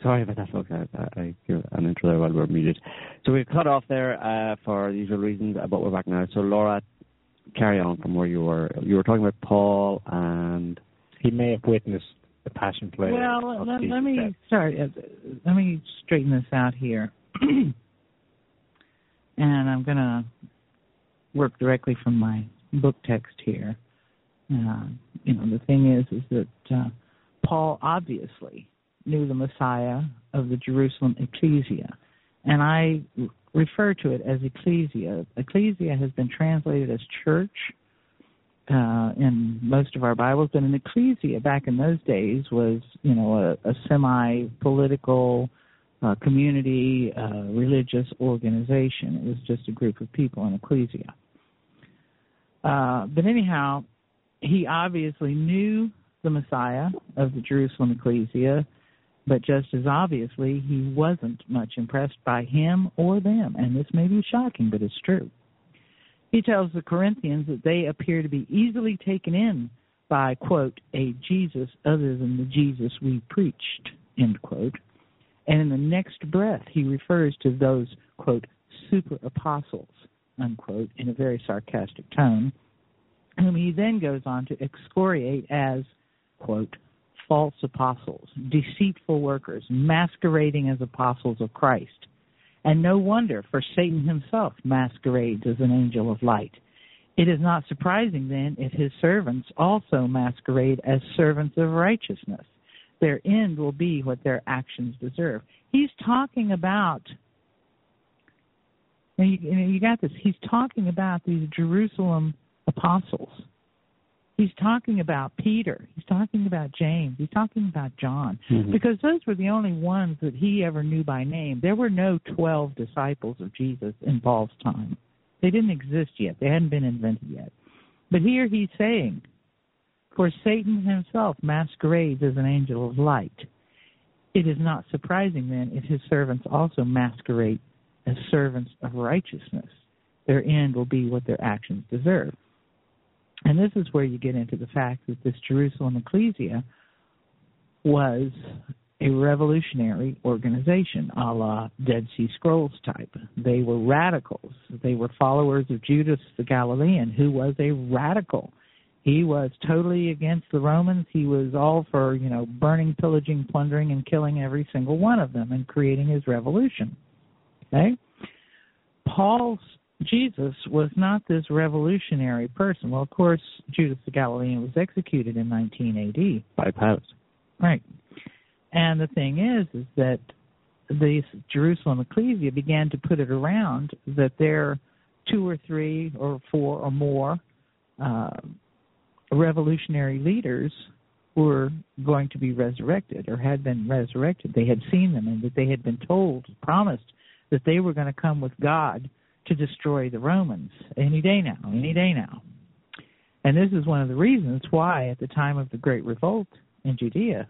Sorry about that, folks. I give an intro there while we're muted. So we've cut off there for the usual reasons, but we're back now. So Laura, carry on from where you were. You were talking about Paul, and he may have witnessed the passion play. Well, let me straighten this out here, and I'm going to work directly from my book text here. You know, the thing is that Paul obviously knew the Messiah of the Jerusalem Ecclesia, and I refer to it as Ecclesia. Ecclesia has been translated as church in most of our Bibles, but an ecclesia back in those days was, you know, a semi-political community, religious organization. It was just a group of people in ecclesia. But anyhow, he obviously knew the Messiah of the Jerusalem ecclesia, but just as obviously he wasn't much impressed by him or them. And this may be shocking, but it's true. He tells the Corinthians that they appear to be easily taken in by, quote, a Jesus other than the Jesus we preached, end quote. And in the next breath, he refers to those, quote, super apostles, unquote, in a very sarcastic tone, whom he then goes on to excoriate as, quote, false apostles, deceitful workers, masquerading as apostles of Christ. And no wonder, for Satan himself masquerades as an angel of light. It is not surprising, then, if his servants also masquerade as servants of righteousness. Their end will be what their actions deserve. He's talking about, you got this, he's talking about these Jerusalem apostles. He's talking about Peter. He's talking about James. He's talking about John. Mm-hmm. Because those were the only ones that he ever knew by name. There were no 12 disciples of Jesus in Paul's time. They didn't exist yet. They hadn't been invented yet. But here he's saying, for Satan himself masquerades as an angel of light. It is not surprising, then, if his servants also masquerade as servants of righteousness. Their end will be what their actions deserve. And this is where you get into the fact that this Jerusalem Ecclesia was a revolutionary organization, a la Dead Sea Scrolls type. They were radicals. They were followers of Judas the Galilean, who was a radical. He was totally against the Romans. He was all for, burning, pillaging, plundering, and killing every single one of them and creating his revolution. Okay? Jesus was not this revolutionary person. Well, of course, Judas the Galilean was executed in 19 AD. By Pilate. Right. And the thing is that the Jerusalem Ecclesia began to put it around that there 2 or 3 or 4 or more revolutionary leaders were going to be resurrected or had been resurrected. They had seen them and that they had been told, promised, that they were going to come with God to destroy the Romans any day now. And this is one of the reasons why at the time of the Great Revolt in Judea,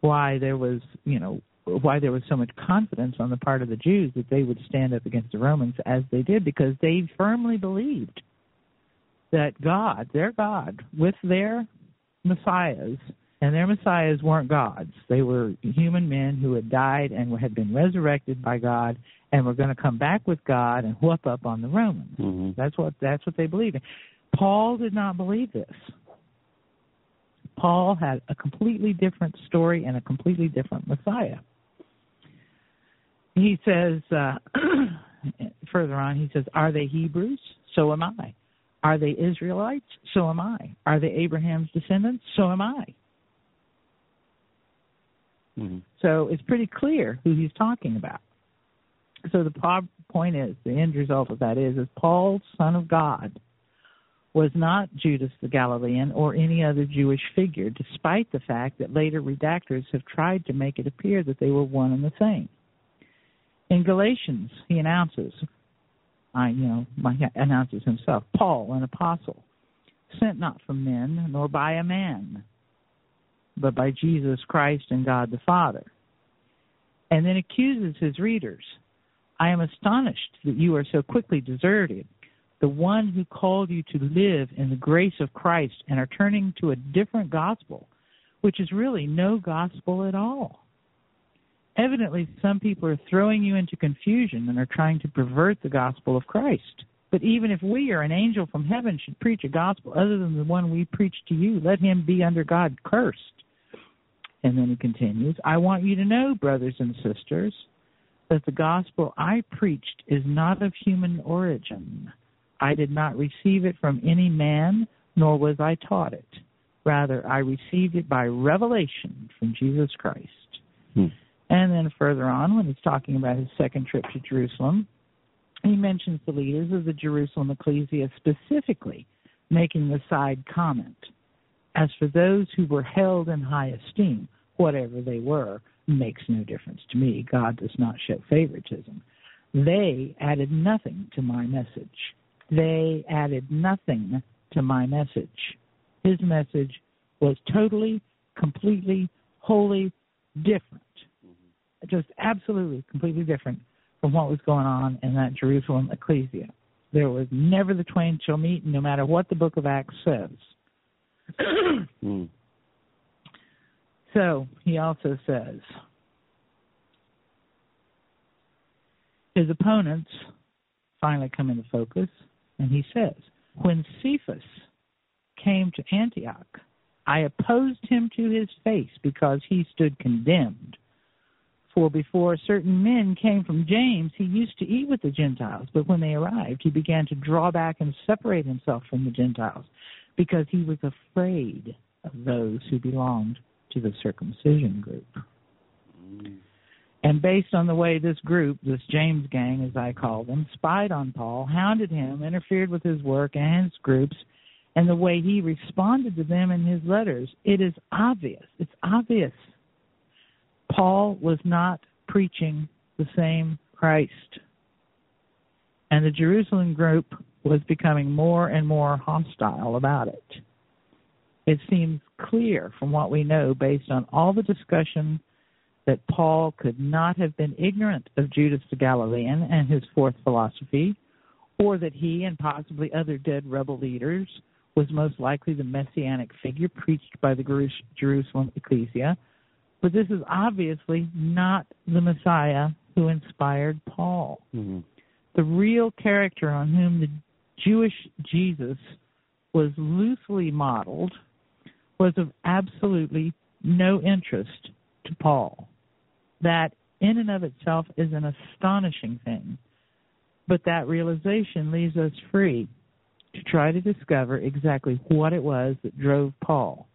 why there was so much confidence on the part of the Jews that they would stand up against the Romans as they did, because they firmly believed that God, their God, with their messiahs, and their messiahs weren't gods. They were human men who had died and had been resurrected by God and were going to come back with God and whoop up on the Romans. Mm-hmm. That's what they believed in. Paul did not believe this. Paul had a completely different story and a completely different Messiah. He says, further on, he says, are they Hebrews? So am I. Are they Israelites? So am I. Are they Abraham's descendants? So am I. Mm-hmm. So it's pretty clear who he's talking about. So the point is, the end result of that is Paul, son of God, was not Judas the Galilean or any other Jewish figure, despite the fact that later redactors have tried to make it appear that they were one and the same. In Galatians, he announces, announces himself, Paul, an apostle, sent not from men nor by a man, but by Jesus Christ and God the Father. And then accuses his readers, I am astonished that you are so quickly deserted, the one who called you to live in the grace of Christ, and are turning to a different gospel, which is really no gospel at all. Evidently, some people are throwing you into confusion and are trying to pervert the gospel of Christ. But even if we or an angel from heaven should preach a gospel other than the one we preach to you, let him be under God cursed. And then he continues, I want you to know, brothers and sisters, that the gospel I preached is not of human origin. I did not receive it from any man, nor was I taught it. Rather, I received it by revelation from Jesus Christ. And then further on, when he's talking about his second trip to Jerusalem, he mentions the leaders of the Jerusalem Ecclesia specifically, making the side comment, as for those who were held in high esteem, whatever they were, makes no difference to me. God does not show favoritism. They added nothing to my message. They added nothing to my message. His message was totally, completely, wholly different, just absolutely, completely different from what was going on in that Jerusalem ecclesia. There was never the twain shall meet, no matter what the book of Acts says. So he also says his opponents finally come into focus, and he says, when Cephas came to Antioch, I opposed him to his face because he stood condemned. For before certain men came from James, he used to eat with the Gentiles, but when they arrived, he began to draw back and separate himself from the Gentiles because he was afraid of those who belonged to the circumcision group. And based on the way this group, this James gang, as I call them, spied on Paul, hounded him, interfered with his work and his groups, and the way he responded to them in his letters, it is obvious. It's obvious. Paul was not preaching the same Christ. And the Jerusalem group was becoming more and more hostile about it. It seems clear from what we know, based on all the discussion, that Paul could not have been ignorant of Judas the Galilean and his fourth philosophy, or that he and possibly other dead rebel leaders was most likely the messianic figure preached by the Jerusalem ecclesia. But this is obviously not the Messiah who inspired Paul. The real character on whom the Jewish Jesus was loosely modeled was of absolutely no interest to Paul. That in and of itself is an astonishing thing, but that realization leaves us free to try to discover exactly what it was that drove Paul,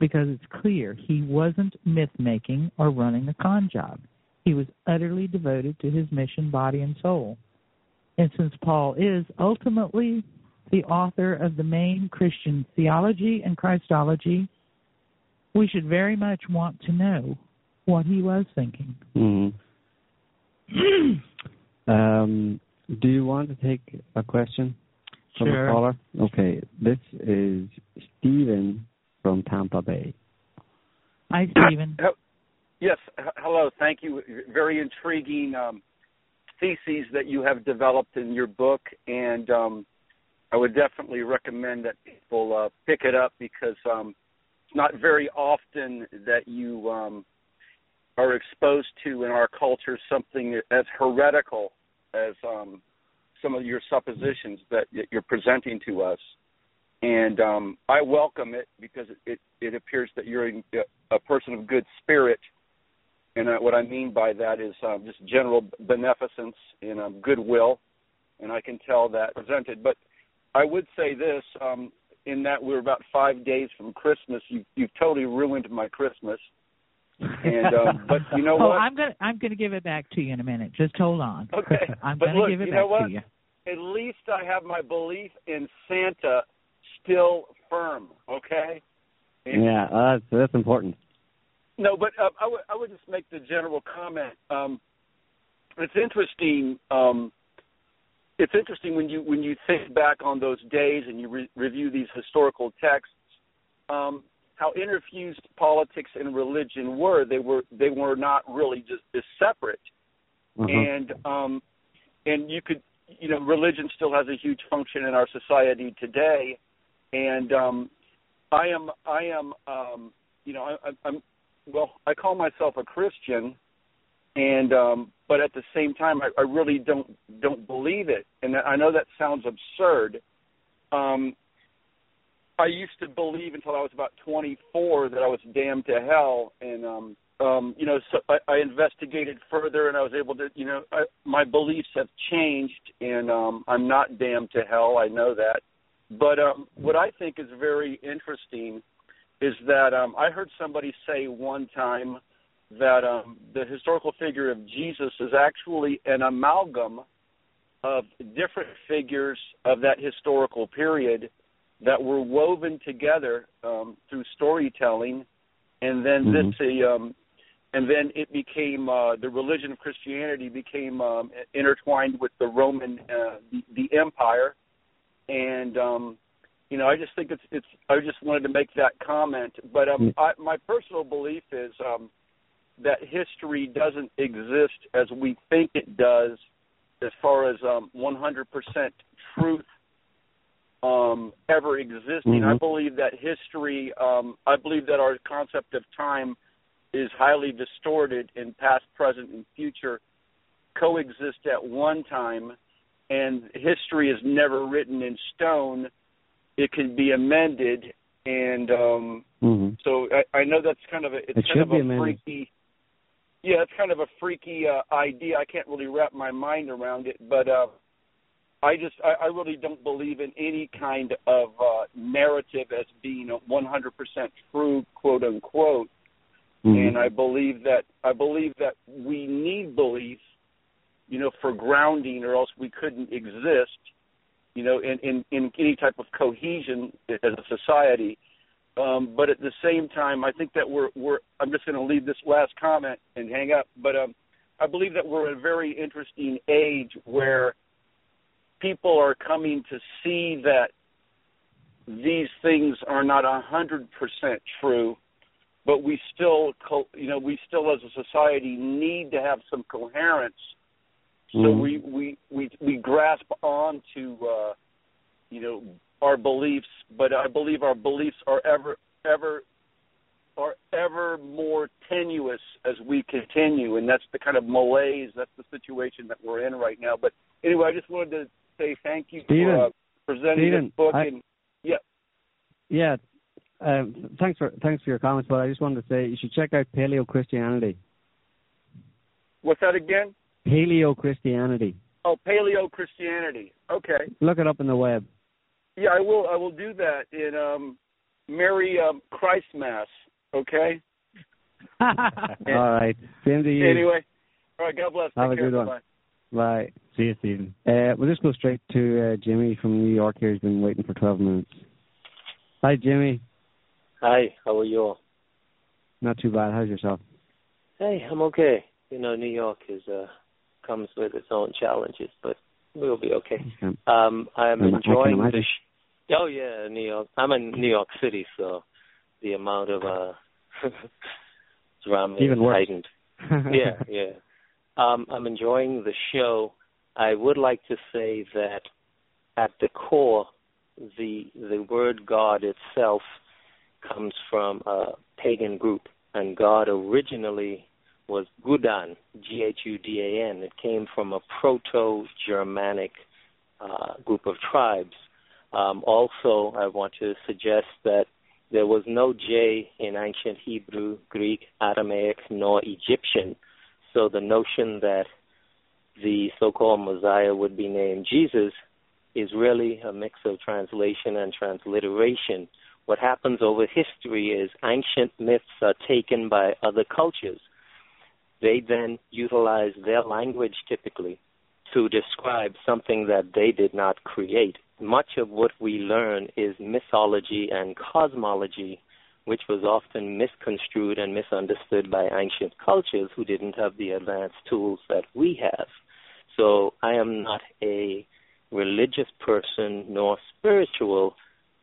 because it's clear he wasn't myth-making or running a con job. He was utterly devoted to his mission, body and soul. And since Paul is ultimately the author of the main Christian theology and Christology, we should very much want to know what he was thinking. Do you want to take a question from a caller? Okay, this is Stephen from Tampa Bay. Hi, Stephen. Yes, hello. Thank you. Very intriguing theses that you have developed in your book, and I would definitely recommend that people pick it up, because it's not very often that you are exposed to in our culture something as heretical as some of your suppositions that you're presenting to us. And I welcome it, because it appears that you're a person of good spirit. And what I mean by that is just general beneficence and goodwill. And I can tell that presented. But I would say this, in that we're about 5 days from Christmas. You've totally ruined my Christmas. And but you know what? I'm gonna give it back to you in a minute. Just hold on. Okay. I'm going to give it back to you. At least I have my belief in Santa still firm, okay? And yeah, that's important. No, but I would just make the general comment. It's interesting. It's interesting when you think back on those days and you review these historical texts, how interfused politics and religion were. They were not really just separate, and you could, religion still has a huge function in our society today. And I call myself a Christian, and but at the same time, I really don't believe it. And I know that sounds absurd. I used to believe until I was about 24 that I was damned to hell, and so I investigated further, and I was able to, my beliefs have changed, and I'm not damned to hell. I know that. But what I think is very interesting is that I heard somebody say one time that the historical figure of Jesus is actually an amalgam of different figures of that historical period that were woven together through storytelling, and then this and then it became the religion of Christianity became intertwined with the Roman the empire, and you know, I just think it's I just wanted to make that comment. But my personal belief is that history doesn't exist as we think it does, as far as 100% truth ever existing. Mm-hmm. I believe that history. I believe that our concept of time is highly distorted, in past, present, and future coexist at one time, and history is never written in stone. It can be amended, and so I know that's kind of a, it's kind of a freaky, yeah, it's kind of a freaky idea. I can't really wrap my mind around it, but I just I really don't believe in any kind of narrative as being a 100% true, quote unquote. Mm-hmm. And I believe that we need belief, you know, for grounding, or else we couldn't exist, you know, in any type of cohesion as a society. But at the same time, I think that we're I'm just going to leave this last comment and hang up. But I believe that we're in a very interesting age where people are coming to see that these things are not 100% true. But we still, you know, as a society need to have some coherence, so we grasp on to, you know, our beliefs. But I believe our beliefs are ever more tenuous as we continue, and that's the kind of malaise, that's the situation that we're in right now. But anyway, I just wanted to say thank you for presenting this book. Thanks for your comments, but I just wanted to say you should check out Paleo Christianity. What's that again? Paleo Christianity. Oh, Paleo Christianity. Okay. Look it up on the web. Yeah, I will do that in Merry Christ Mass. Okay. All right. Same to you. Anyway. All right. God bless. Have Take a care. Good one. Bye. Bye. See you, Stephen. We'll just go straight to Jimmy from New York. Here, he's been waiting for 12 minutes. Hi, Jimmy. Hi, how are you all? Not too bad. How's yourself? Hey, I'm okay. You know, New York is comes with its own challenges, but we'll be okay. I'm enjoying the Oh, yeah, New York. I'm in New York City, so the amount of drama is heightened. Yeah. I'm enjoying the show. I would like to say that at the core, the word God itself comes from a pagan group, and God originally was Gudan, G-H-U-D-A-N. It came from a proto-Germanic group of tribes. Also, I want to suggest that there was no J in ancient Hebrew, Greek, Aramaic, nor Egyptian, so the notion that the so-called Messiah would be named Jesus is really a mix of translation and transliteration. What happens over history is ancient myths are taken by other cultures. They then utilize their language typically to describe something that they did not create. Much of what we learn is mythology and cosmology, which was often misconstrued and misunderstood by ancient cultures who didn't have the advanced tools that we have. So I am not a religious person nor spiritual,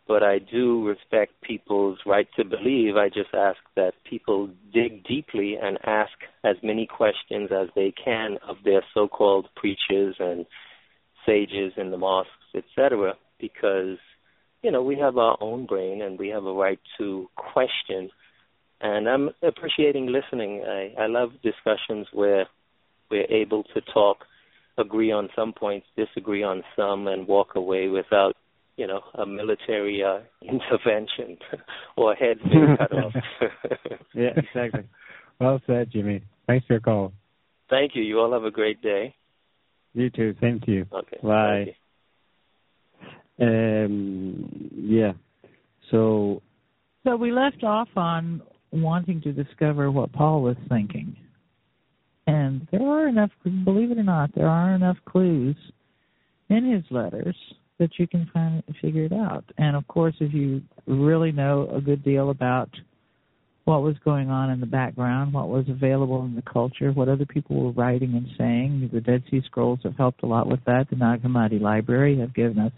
but I do respect people's right to believe. I just ask that people dig deeply and ask as many questions as they can of their so-called preachers and sages in the mosques, etc., because, you know, we have our own brain and we have a right to question. And I'm appreciating listening. I love discussions where we're able to talk, agree on some points, disagree on some, and walk away without, you know, a military intervention or head being cut off. Yeah, exactly. Well said, Jimmy. Thanks for your call. Thank you. You all have a great day. You too. Thank you. Okay. Bye. You. Yeah. So we left off on wanting to discover what Paul was thinking. And there are enough, believe it or not, there are enough clues in his letters that you can find, figure it out. And, of course, if you really know a good deal about what was going on in the background, what was available in the culture, what other people were writing and saying. The Dead Sea Scrolls have helped a lot with that. The Nag Hammadi Library have given us,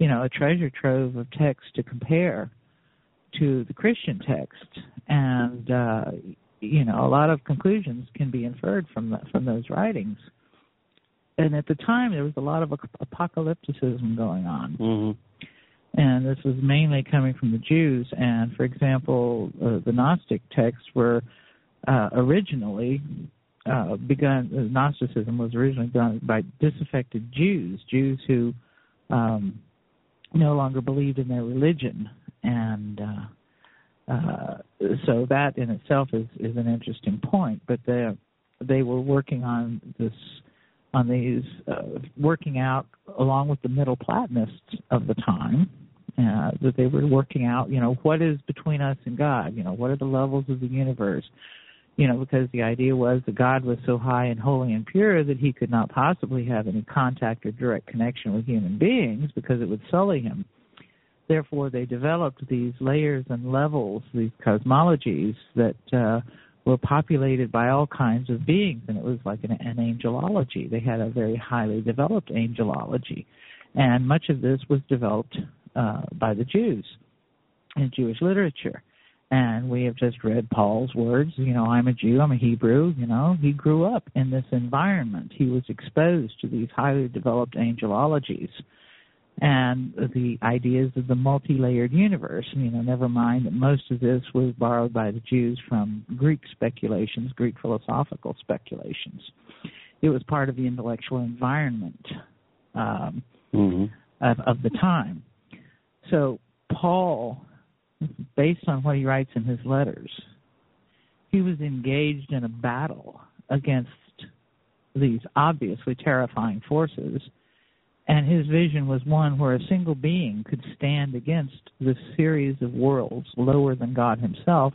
a treasure trove of texts to compare to the Christian text. And, a lot of conclusions can be inferred from those writings. And at the time, there was a lot of apocalypticism going on. Mm-hmm. And this was mainly coming from the Jews. And, for example, the Gnostic texts were originally begun, Gnosticism was originally done by disaffected Jews who no longer believed in their religion. And so that in itself is an interesting point. But they were working on this, on these, working out along with the Middle Platonists of the time, that they were working out, what is between us and God? What are the levels of the universe? Because the idea was that God was so high and holy and pure that he could not possibly have any contact or direct connection with human beings because it would sully him. Therefore, they developed these layers and levels, these cosmologies that were populated by all kinds of beings, and it was like an angelology. They had a very highly developed angelology, and much of this was developed by the Jews in Jewish literature. And we have just read Paul's words, I'm a Jew, I'm a Hebrew, He grew up in this environment. He was exposed to these highly developed angelologies and the ideas of the multi-layered universe. Never mind that most of this was borrowed by the Jews from Greek speculations, Greek philosophical speculations. It was part of the intellectual environment of the time. So Paul, based on what he writes in his letters, he was engaged in a battle against these obviously terrifying forces. And his vision was one where a single being could stand against this series of worlds lower than God himself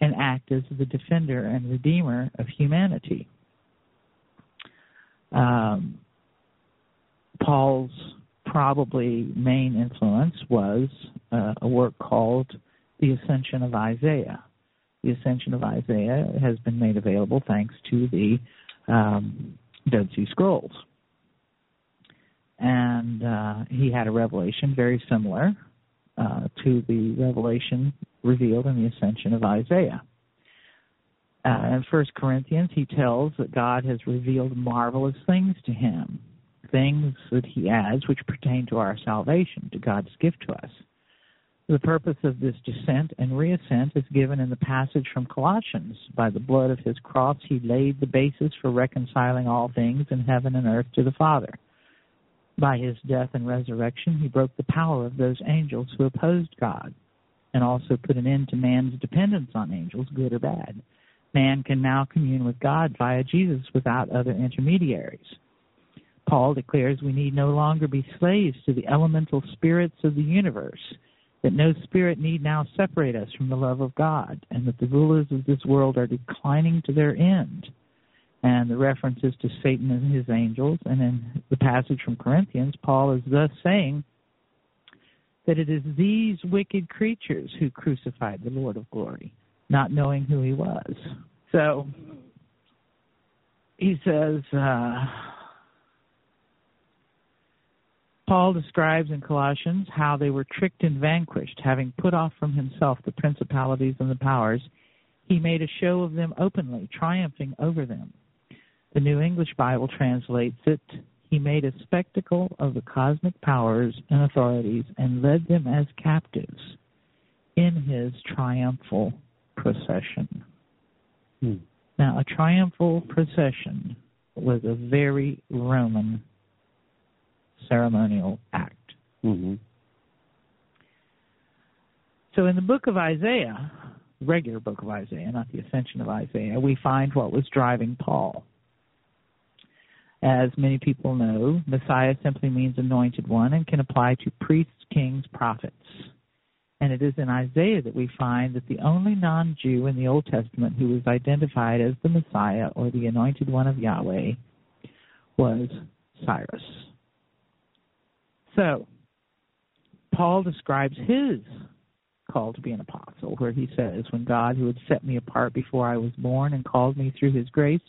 and act as the defender and redeemer of humanity. Paul's probably main influence was a work called The Ascension of Isaiah. The Ascension of Isaiah has been made available thanks to the Dead Sea Scrolls. And he had a revelation very similar to the revelation revealed in the Ascension of Isaiah. In 1 Corinthians, he tells that God has revealed marvelous things to him, things that he adds which pertain to our salvation, to God's gift to us. The purpose of this descent and reascent is given in the passage from Colossians. By the blood of his cross, he laid the basis for reconciling all things in heaven and earth to the Father. By his death and resurrection, he broke the power of those angels who opposed God and also put an end to man's dependence on angels, good or bad. Man can now commune with God via Jesus without other intermediaries. Paul declares we need no longer be slaves to the elemental spirits of the universe, that no spirit need now separate us from the love of God, and that the rulers of this world are declining to their end. And the references to Satan and his angels. And in the passage from Corinthians, Paul is thus saying that it is these wicked creatures who crucified the Lord of glory, not knowing who he was. So he says, Paul describes in Colossians how they were tricked and vanquished, having put off from himself the principalities and the powers. He made a show of them openly, triumphing over them. The New English Bible translates it, he made a spectacle of the cosmic powers and authorities and led them as captives in his triumphal procession. Now, a triumphal procession was a very Roman ceremonial act. So in the book of Isaiah, the regular book of Isaiah, not the Ascension of Isaiah, we find what was driving Paul. As many people know, Messiah simply means anointed one and can apply to priests, kings, prophets. And it is in Isaiah that we find that the only non-Jew in the Old Testament who was identified as the Messiah or the anointed one of Yahweh was Cyrus. So, Paul describes his called to be an apostle, where he says, when God, who had set me apart before I was born and called me through his grace,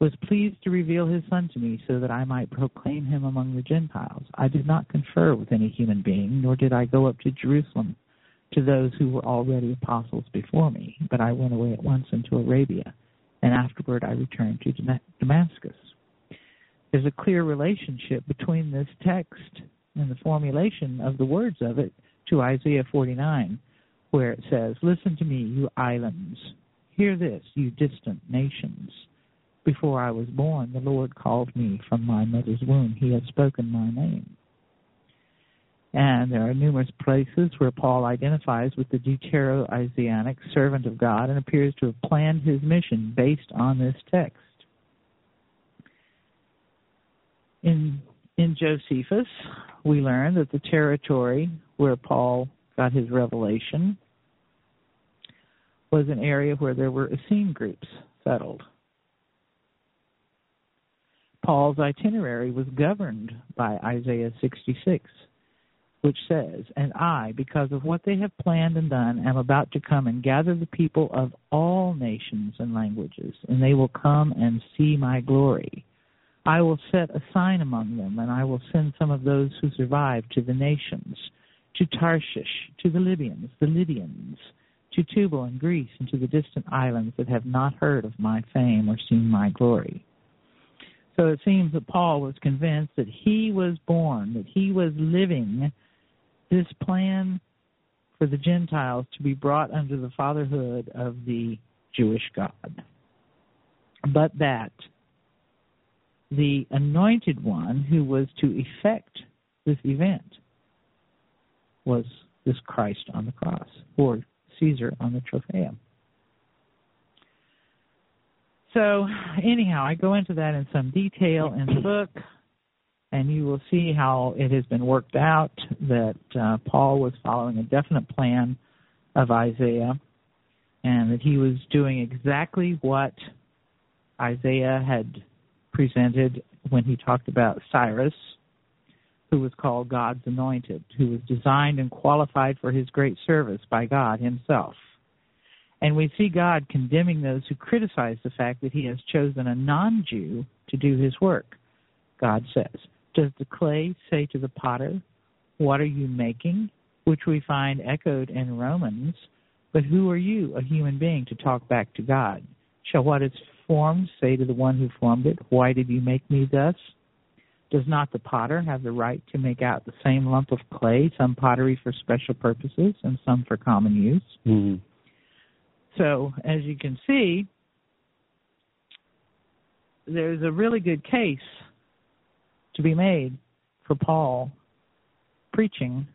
was pleased to reveal his Son to me so that I might proclaim him among the Gentiles. I did not confer with any human being, nor did I go up to Jerusalem to those who were already apostles before me, but I went away at once into Arabia, and afterward I returned to Damascus. There's a clear relationship between this text and the formulation of the words of it to Isaiah 49, where it says, listen to me, you islands. Hear this, you distant nations. Before I was born, the Lord called me from my mother's womb. He has spoken my name. And there are numerous places where Paul identifies with the Deutero-Isianic servant of God and appears to have planned his mission based on this text. In Josephus, we learn that the territory where Paul got his revelation was an area where there were Essene groups settled. Paul's itinerary was governed by Isaiah 66, which says, and I, because of what they have planned and done, am about to come and gather the people of all nations and languages, and they will come and see my glory. I will set a sign among them, and I will send some of those who survive to the nations, to Tarshish, to the Lydians, to Tubal and Greece, and to the distant islands that have not heard of my fame or seen my glory. So it seems that Paul was convinced that he was born, that he was living this plan for the Gentiles to be brought under the fatherhood of the Jewish God. But that the anointed one who was to effect this event was this Christ on the cross, or Caesar on the Trophaeum. So anyhow, I go into that in some detail in the book, and you will see how it has been worked out that Paul was following a definite plan of Isaiah, and that he was doing exactly what Isaiah had presented when he talked about Cyrus, who was called God's anointed, who was designed and qualified for his great service by God himself. And we see God condemning those who criticize the fact that he has chosen a non-Jew to do his work. God says, does the clay say to the potter, what are you making? Which we find echoed in Romans. But who are you, a human being, to talk back to God? Shall what is formed say to the one who formed it, why did you make me thus? Does not the potter have the right to make out the same lump of clay, some pottery for special purposes and some for common use? Mm-hmm. So, as you can see, there's a really good case to be made for Paul preaching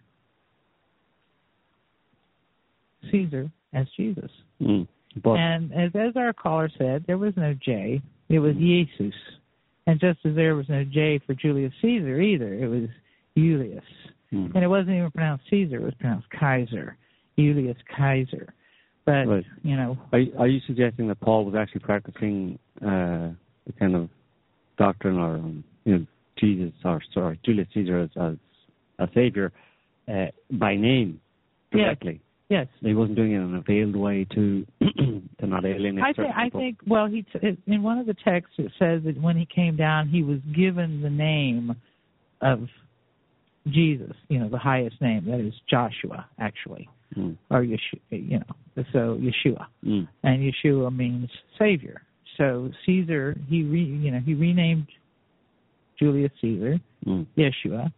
Caesar as Jesus. Mm. And as our caller said, there was no J. It was Jesus. And just as there was no J for Julius Caesar either, it was Julius. Mm. And it wasn't even pronounced Caesar. It was pronounced Kaiser. Julius Kaiser. But, right. You know. Are you suggesting that Paul was actually practicing the kind of doctrine or, Julius Caesar as a savior by name directly? Yes. Yes, he wasn't doing it in a veiled way to not alienate certain people. I think. Well, in one of the texts it says that when he came down, he was given the name of Jesus. You know, the highest name that is Joshua, actually, or Yeshua. You know, so Yeshua, and Yeshua means Savior. So Caesar, he renamed Julius Caesar, Yeshua,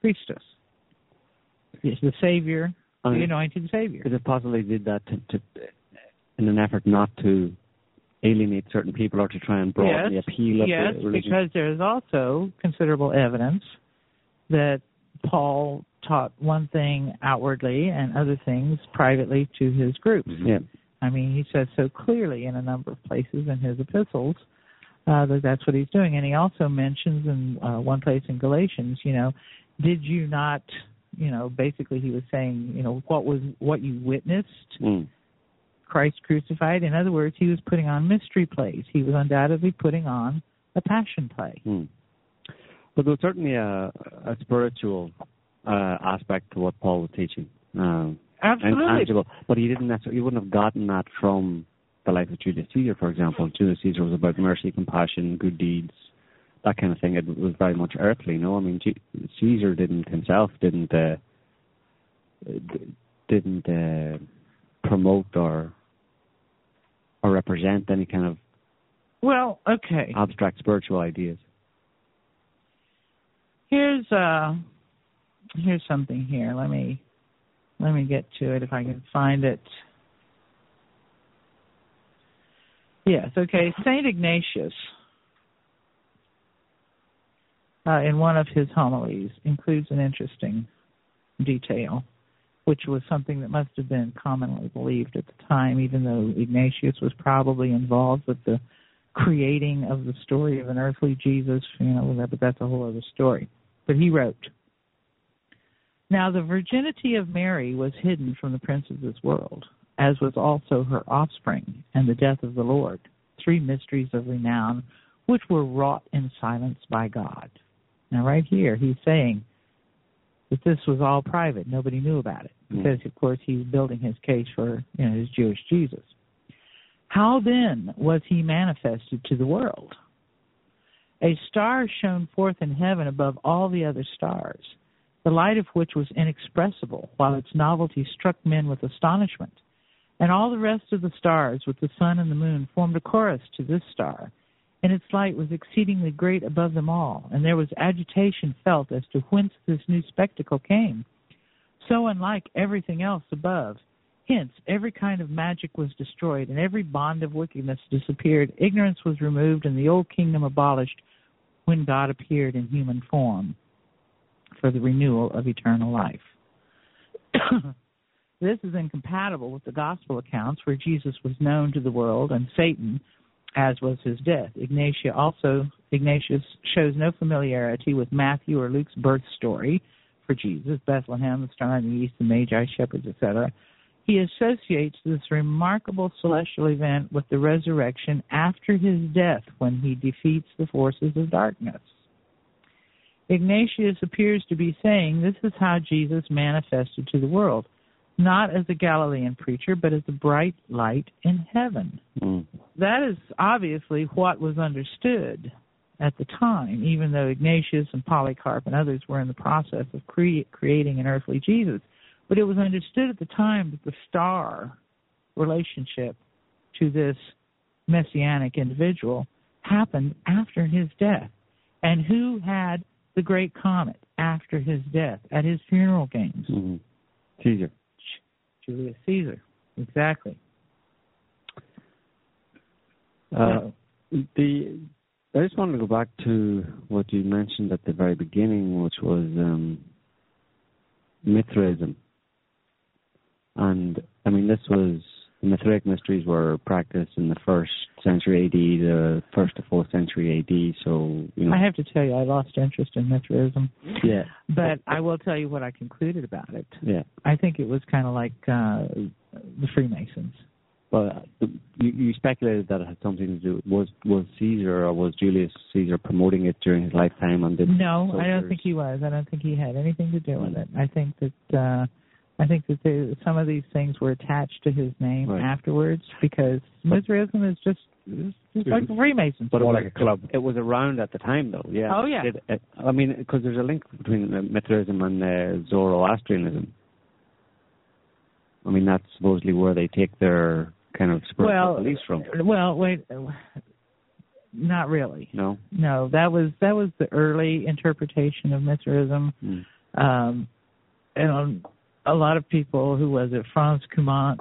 Christus, the Savior. The anointed Savior. Is it possible they did that in an effort not to alienate certain people or to try and broaden the appeal of the religion? Yes, because there is also considerable evidence that Paul taught one thing outwardly and other things privately to his groups. Yeah. I mean, he says so clearly in a number of places in his epistles that that's what he's doing. And he also mentions in one place in Galatians, did you not... basically he was saying, what you witnessed, Christ crucified. In other words, he was putting on mystery plays. He was undoubtedly putting on a passion play. But there was certainly a spiritual aspect to what Paul was teaching. Absolutely. And tangible. But he didn't necessarily, he wouldn't have gotten that from the life of Julius Caesar, for example. Julius Caesar was about mercy, compassion, good deeds, that kind of thing. It was very much earthly, no? I mean, Caesar didn't promote or represent any kind of abstract spiritual ideas. Here's something here. Let me get to it if I can find it. Yes, okay. St. Ignatius, in one of his homilies, includes an interesting detail, which was something that must have been commonly believed at the time, even though Ignatius was probably involved with the creating of the story of an earthly Jesus, but that's a whole other story. But he wrote, "Now the virginity of Mary was hidden from the prince of this world, as was also her offspring and the death of the Lord, three mysteries of renown, which were wrought in silence by God." Now right here, he's saying that this was all private. Nobody knew about it because, of course, he's building his case for his Jewish Jesus. "How then was he manifested to the world? A star shone forth in heaven above all the other stars, the light of which was inexpressible, while its novelty struck men with astonishment. And all the rest of the stars, with the sun and the moon, formed a chorus to this star, and its light was exceedingly great above them all, and there was agitation felt as to whence this new spectacle came, so unlike everything else above. Hence, every kind of magic was destroyed, and every bond of wickedness disappeared. Ignorance was removed, and the old kingdom abolished when God appeared in human form for the renewal of eternal life." This is incompatible with the gospel accounts where Jesus was known to the world and Satan, as was his death. Ignatius shows no familiarity with Matthew or Luke's birth story for Jesus, Bethlehem, the star in the east, the magi, shepherds, etc. He associates this remarkable celestial event with the resurrection after his death when he defeats the forces of darkness. Ignatius appears to be saying this is how Jesus manifested to the world, not as a Galilean preacher, but as a bright light in heaven. Mm. That is obviously what was understood at the time, even though Ignatius and Polycarp and others were in the process of creating an earthly Jesus. But it was understood at the time that the star relationship to this messianic individual happened after his death. And who had the great comet after his death at his funeral games? Mm-hmm. Caesar. Julius Caesar, exactly. I just wanted to go back to what you mentioned at the very beginning, which was Mithraism. And, I mean, the Mithraic mysteries were practiced in the 1st century AD, the 1st to 4th century AD, so, I have to tell you, I lost interest in Mithraism. Yeah. But I will tell you what I concluded about it. Yeah. I think it was kind of like the Freemasons. Well, you speculated that it had something to do with, was Caesar or was Julius Caesar promoting it during his lifetime? No, I don't think he was. I don't think he had anything to do with it. I think that some of these things were attached to his name afterwards because Mithraism is just like Freemasons. But it was like a club. It was around at the time, though, yeah. Oh, yeah. Because there's a link between Mithraism and Zoroastrianism. I mean, that's supposedly where they take their kind of spiritual beliefs from. Well, wait. Not really. No, that was the early interpretation of Mithraism. Mm. A lot of people, who was it, Franz Cumont,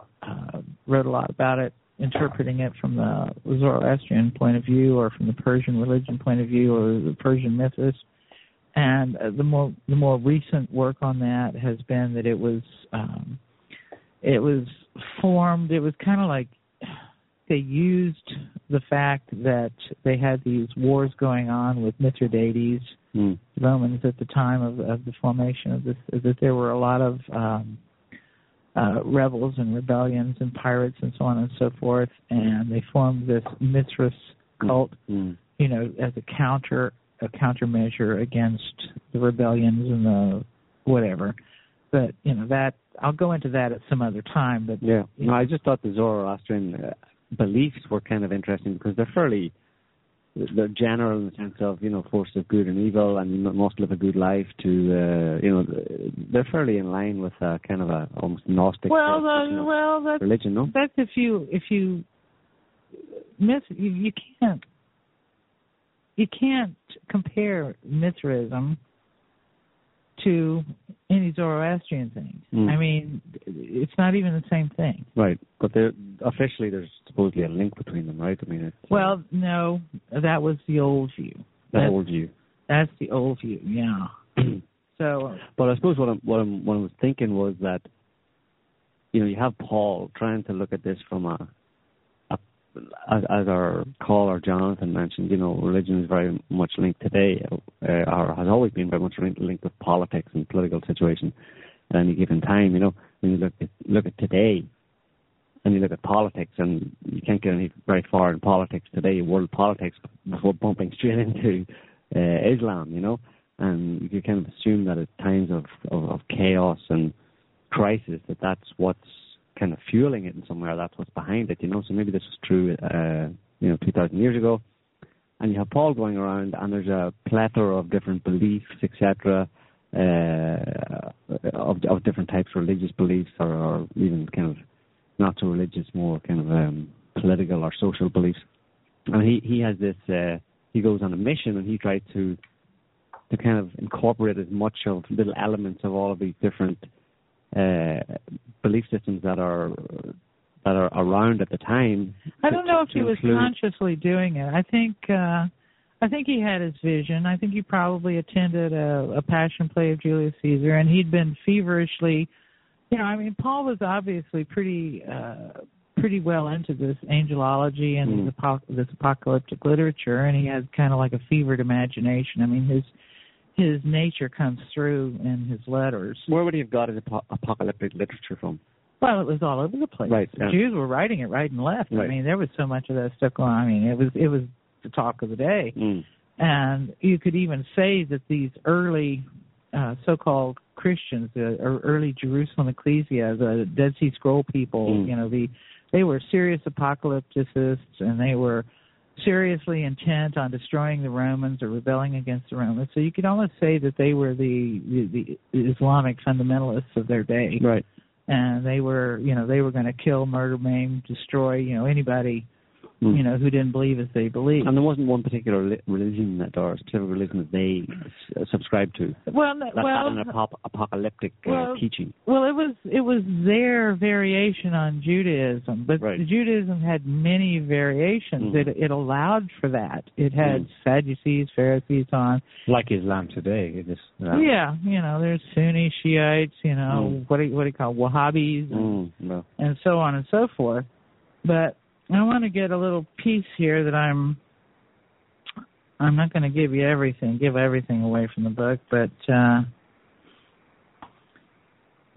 wrote a lot about it, interpreting it from the Zoroastrian point of view or from the Persian religion point of view or the Persian mythos. And the more recent work on that has been that it was formed, it was kind of like they used the fact that they had these wars going on with Mithridates, Romans at the time of the formation of this, that there were a lot of rebels and rebellions and pirates and so on and so forth, and they formed this Mithras cult, as a countermeasure against the rebellions and the whatever. But you know that I'll go into that at some other time. But yeah, you know, no, I just thought the Zoroastrian beliefs were kind of interesting because they're fairly, they're general in the sense of, you know, force of good and evil, and you must live a good life to, you know, they're fairly in line with kind of a almost Gnostic religion, no? That's if you miss, you can't compare Mithraism to any Zoroastrian thing. I mean, it's not even the same thing. Right, but officially there's supposedly a link between them, right? I mean, well, no, that was the old view. That's the old view, yeah. So, but I suppose what I was thinking was that, you know, you have Paul trying to look at this from as our caller Jonathan mentioned, you know, religion is very much linked today, or has always been very much linked with politics and political situation at any given time. You know, when you look at today, and you look at politics, and you can't get any very far in politics today, world politics, before bumping straight into Islam. You know, and you can kind of assume that at times of chaos and crisis, that's what's kind of fueling it in some way, or that's what's behind it, you know. So maybe this was true, you know, 2,000 years ago. And you have Paul going around, and there's a plethora of different beliefs, etc., of different types of religious beliefs, or even kind of not so religious, more kind of political or social beliefs. And he has this. He goes on a mission, and he tries to kind of incorporate as much of little elements of all of these different belief systems that are around at the time. I don't know if he was consciously doing it. I think he had his vision. I think he probably attended a Passion Play of Julius Caesar, and he'd been feverishly, you know, I mean, Paul was obviously pretty well into this angelology and this apocalyptic literature, and he has kind of like a fevered imagination. I mean, his nature comes through in his letters. Where would he have got his apocalyptic literature from? Well, it was all over the place. Right, yeah. The Jews were writing it right and left. Right. I mean, there was so much of that stuff going on. I mean, it was the talk of the day. And you could even say that these early so-called Christians, the early Jerusalem ecclesia, the Dead Sea Scroll people, you know, they were serious apocalypticists, and they were seriously intent on destroying the Romans or rebelling against the Romans. So you could almost say that they were the Islamic fundamentalists of their day. Right. And they were going to kill, murder, maim, destroy, you know, anybody, you know, who didn't believe as they believed. And there wasn't one particular religion or specific religion that they subscribed to. Well, apocalyptic teaching. Well, it was their variation on Judaism, but Judaism had many variations. It allowed for that. It had Sadducees, Pharisees on. Like Islam today, yeah, you know, there's Sunni, Shiites, you know, what do you call Wahhabis, and so on and so forth, but. I want to get a little piece here that I'm not going to give everything away from the book, but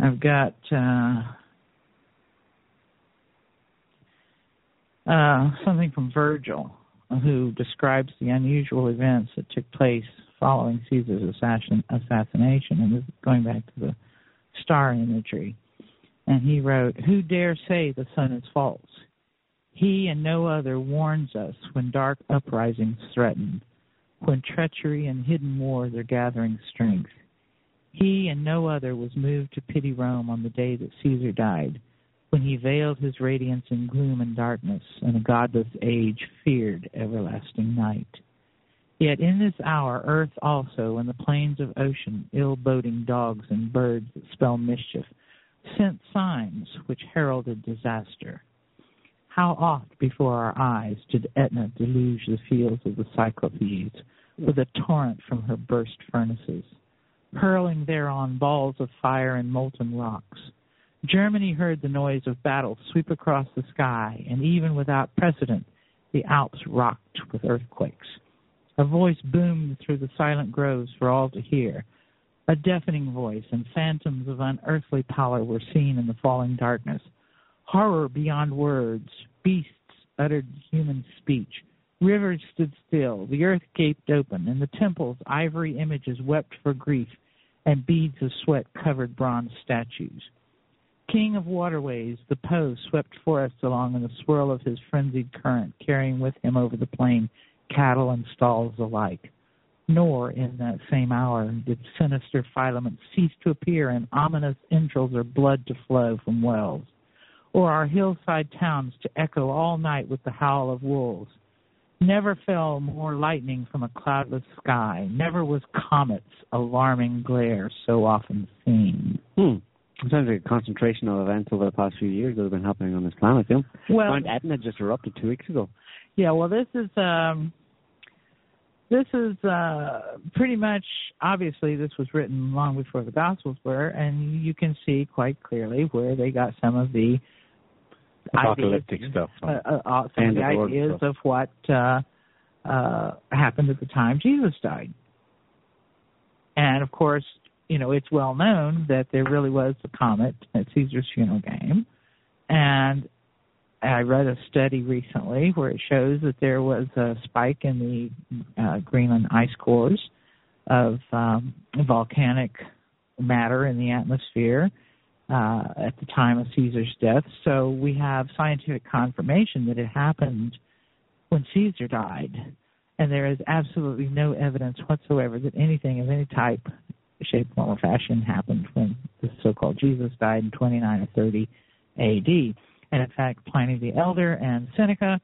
I've got something from Virgil, who describes the unusual events that took place following Caesar's assassination, and this is going back to the star imagery. And he wrote, "Who dare say the sun is false? He and no other warns us when dark uprisings threaten, when treachery and hidden war are gathering strength. He and no other was moved to pity Rome on the day that Caesar died, when he veiled his radiance in gloom and darkness, and a godless age feared everlasting night. Yet in this hour, earth also and the plains of ocean, ill-boding dogs and birds that spell mischief, sent signs which heralded disaster. How oft before our eyes did Etna deluge the fields of the Cyclopes with a torrent from her burst furnaces, hurling thereon balls of fire and molten rocks. Germany heard the noise of battle sweep across the sky, and even without precedent, the Alps rocked with earthquakes. A voice boomed through the silent groves for all to hear, a deafening voice, and phantoms of unearthly pallor were seen in the falling darkness. Horror beyond words, beasts uttered human speech, rivers stood still, the earth gaped open, and the temples' ivory images wept for grief and beads of sweat covered bronze statues. King of waterways, the Po swept forests along in the swirl of his frenzied current, carrying with him over the plain cattle and stalls alike. Nor, in that same hour, did sinister filaments cease to appear and ominous entrails or blood to flow from wells, or our hillside towns to echo all night with the howl of wolves. Never fell more lightning from a cloudless sky. Never was comet's alarming glare so often seen. It sounds like a concentration of events over the past few years that have been happening on this planet, Jim. Well, Mount Etna just erupted 2 weeks ago. Yeah, well, this is pretty much, obviously, this was written long before the Gospels were, and you can see quite clearly where they got some of the apocalyptic ideas, stuff. Some of the ideas stuff of what happened at the time Jesus died. And, of course, you know, it's well known that there really was a comet at Caesar's funeral game. And I read a study recently where it shows that there was a spike in the Greenland ice cores of volcanic matter in the atmosphere at the time of Caesar's death. So we have scientific confirmation that it happened when Caesar died. And there is absolutely no evidence whatsoever that anything of any type, shape, form, or fashion happened when the so-called Jesus died in 29 or 30 A.D. And, in fact, Pliny the Elder and Seneca,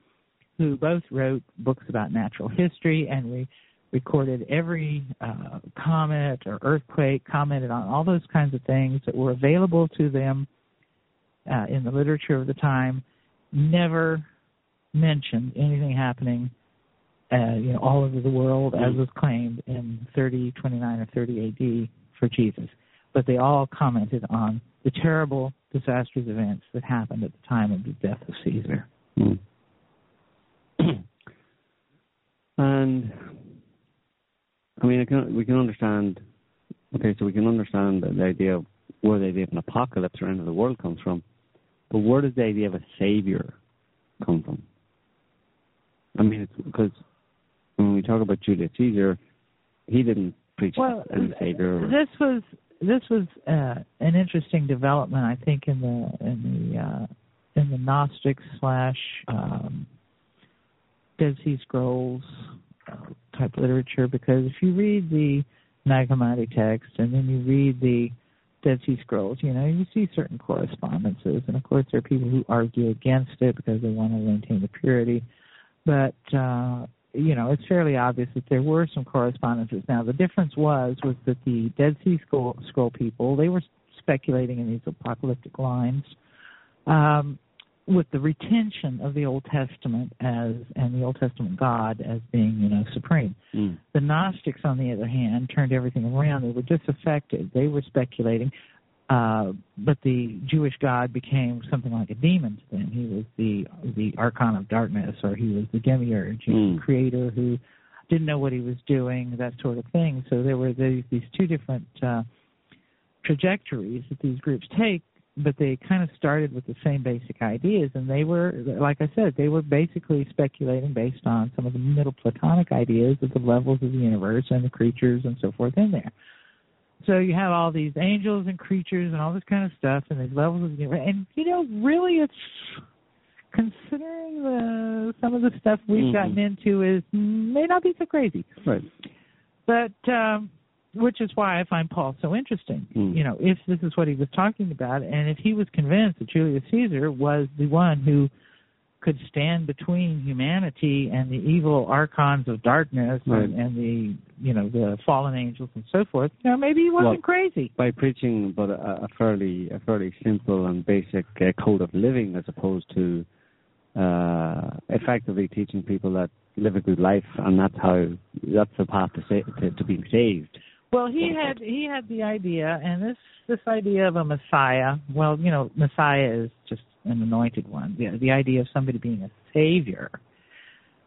who both wrote books about natural history and recorded every comet or earthquake, commented on all those kinds of things that were available to them in the literature of the time, never mentioned anything happening all over the world, as was claimed in 30, 29, or 30 A.D. for Jesus. But they all commented on the terrible, disastrous events that happened at the time of the death of Caesar. And, I mean, we can understand the idea of where the idea of an apocalypse or end of the world comes from, but where does the idea of a savior come from? I mean, it's because when we talk about Julius Caesar, he didn't preach as a savior. This was an interesting development, I think, in the Gnostic / Dead Sea Scrolls type literature, because if you read the Nag Hammadi text and then you read the Dead Sea Scrolls, you see certain correspondences, and of course there are people who argue against it because they want to maintain the purity, but it's fairly obvious that there were some correspondences. Now, the difference was that the Dead Sea Scroll people, they were speculating in these apocalyptic lines with the retention of the Old Testament and the Old Testament God as being, supreme. The Gnostics, on the other hand, turned everything around. They were disaffected. They were speculating. But the Jewish God became something like a demon to them. He was the Archon of Darkness, or he was the Demiurge, creator who didn't know what he was doing, that sort of thing. So there were these two different trajectories that these groups take, but they kind of started with the same basic ideas, and they were, like I said, they were basically speculating based on some of the Middle Platonic ideas of the levels of the universe and the creatures and so forth in there. So you have all these angels and creatures and all this kind of stuff and these levels of the universe. And, really it's, considering some of the stuff we've gotten into may not be so crazy. Right. But, which is why I find Paul so interesting. If this is what he was talking about, and if he was convinced that Julius Caesar was the one who could stand between humanity and the evil archons of darkness and the the fallen angels and so forth, maybe he wasn't crazy. By preaching but a fairly simple and basic code of living, as opposed to effectively teaching people that live a good life and that's the path to being saved. Well, he had the idea, and this idea of a Messiah. Well, Messiah is just an anointed one. The idea of somebody being a savior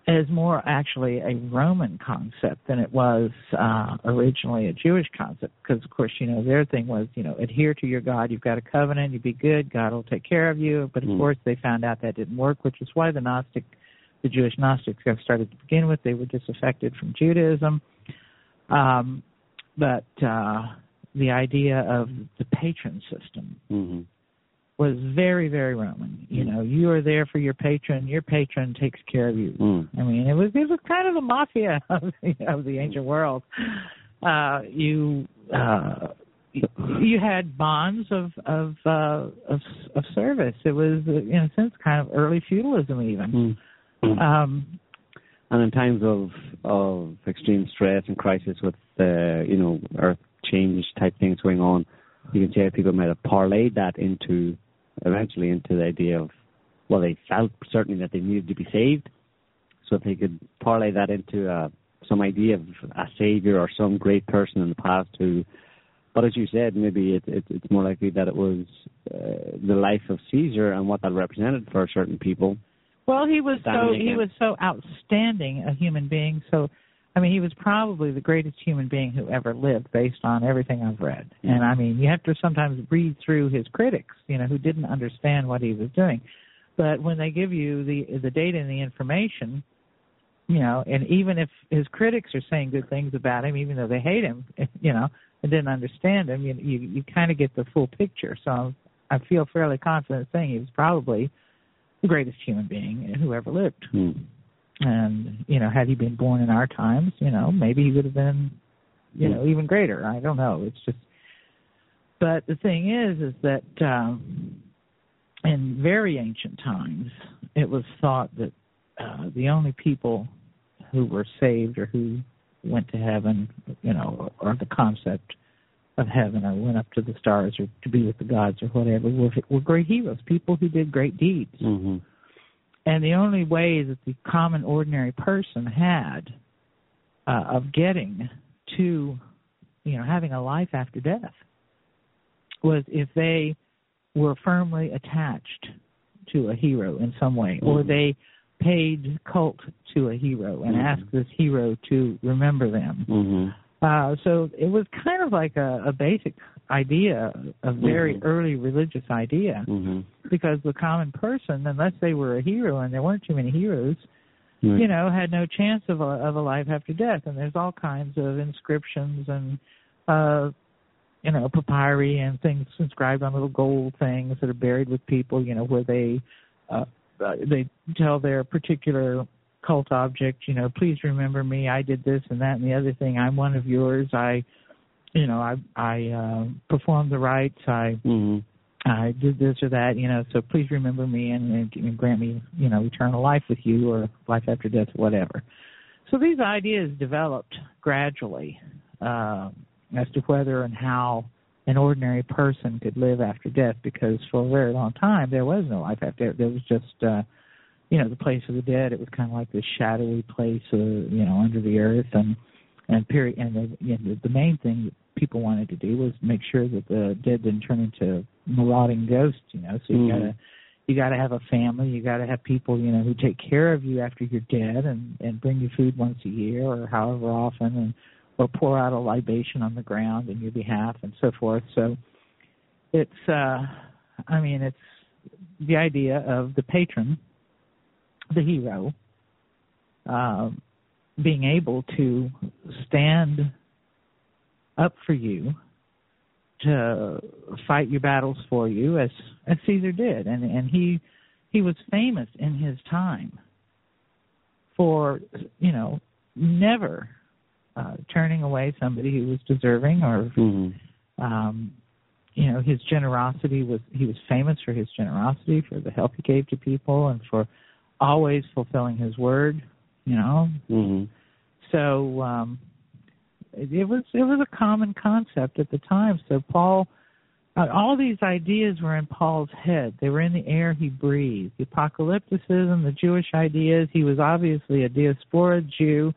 is more actually a Roman concept than it was originally a Jewish concept, because, of course, their thing was, adhere to your God. You've got a covenant. You be good. God will take care of you. But, of course, they found out that didn't work, which is why the Jewish Gnostics got started to begin with. They were disaffected from Judaism. But the idea of the patron system was very, very Roman. You know, you are there for your patron takes care of you. I mean, it was kind of the mafia of the ancient world. You had bonds of service. It was, in a sense, kind of early feudalism even. And in times of extreme stress and crisis with, earth change type things going on, you can say people might have parlayed that eventually into the idea of, well, they felt certainly that they needed to be saved. So if they could parlay that into some idea of a savior or some great person in the past who, but as you said, maybe it's more likely that it was the life of Caesar and what that represented for certain people. Well, he was so outstanding a human being. So, I mean, he was probably the greatest human being who ever lived, based on everything I've read. And I mean, you have to sometimes read through his critics, who didn't understand what he was doing. But when they give you the data and the information, and even if his critics are saying good things about him, even though they hate him, and didn't understand him, you kind of get the full picture. So I feel fairly confident saying he was probably the greatest human being who ever lived. And, had he been born in our times, maybe he would have been, even greater. I don't know. It's just, but the thing is that in very ancient times, it was thought that the only people who were saved or who went to heaven, or the concept of heaven or went up to the stars or to be with the gods or whatever, were great heroes, people who did great deeds. And the only way that the common ordinary person had of getting to, having a life after death was if they were firmly attached to a hero in some way, or they paid cult to a hero and asked this hero to remember them. So it was kind of like a basic idea, a very early religious idea, because the common person, unless they were a hero, and there weren't too many heroes, had no chance of a life after death. And there's all kinds of inscriptions and, papyri and things inscribed on little gold things that are buried with people, where they tell their particular cult object, please remember me, I did this and that and the other thing, I'm one of yours, I performed the rites, I did this or that, so please remember me and grant me, eternal life with you or life after death, whatever. So these ideas developed gradually as to whether and how an ordinary person could live after death, because for a very long time there was no life after death. There was just the place of the dead. It was kind of like this shadowy place, under the earth, and the main thing that people wanted to do was make sure that the dead didn't turn into marauding ghosts, So you gotta have a family. You gotta have people, who take care of you after you're dead, and bring you food once a year or however often, or pour out a libation on the ground in your behalf and so forth. So it's, it's the idea of the patron, the hero, being able to stand up for you, to fight your battles for you, as Caesar did, and he was famous in his time for never turning away somebody who was deserving, or his generosity was, he was famous for his generosity, for the help he gave to people, and for always fulfilling his word, So it was a common concept at the time. So Paul, all these ideas were in Paul's head. They were in the air he breathed. The apocalypticism, the Jewish ideas. He was obviously a diaspora Jew.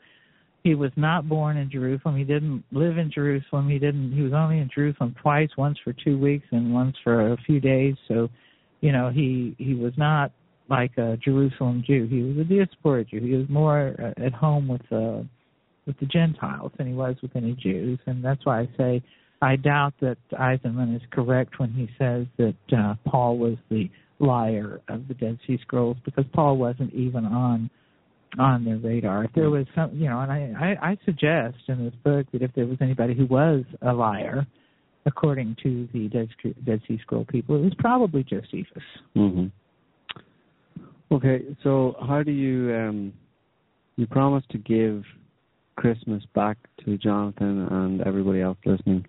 He was not born in Jerusalem. He didn't live in Jerusalem. He was only in Jerusalem twice, once for 2 weeks and once for a few days. So, he was not like a Jerusalem Jew. He was a diaspora Jew. He was more at home with the Gentiles than he was with any Jews. And that's why I say I doubt that Eisenman is correct when he says that Paul was the liar of the Dead Sea Scrolls, because Paul wasn't even on their radar. If there was some, and I suggest in this book that if there was anybody who was a liar, according to the Dead Sea Scroll people, it was probably Josephus. Mm-hmm. Okay, so how do you you promise to give Christmas back to Jonathan and everybody else listening?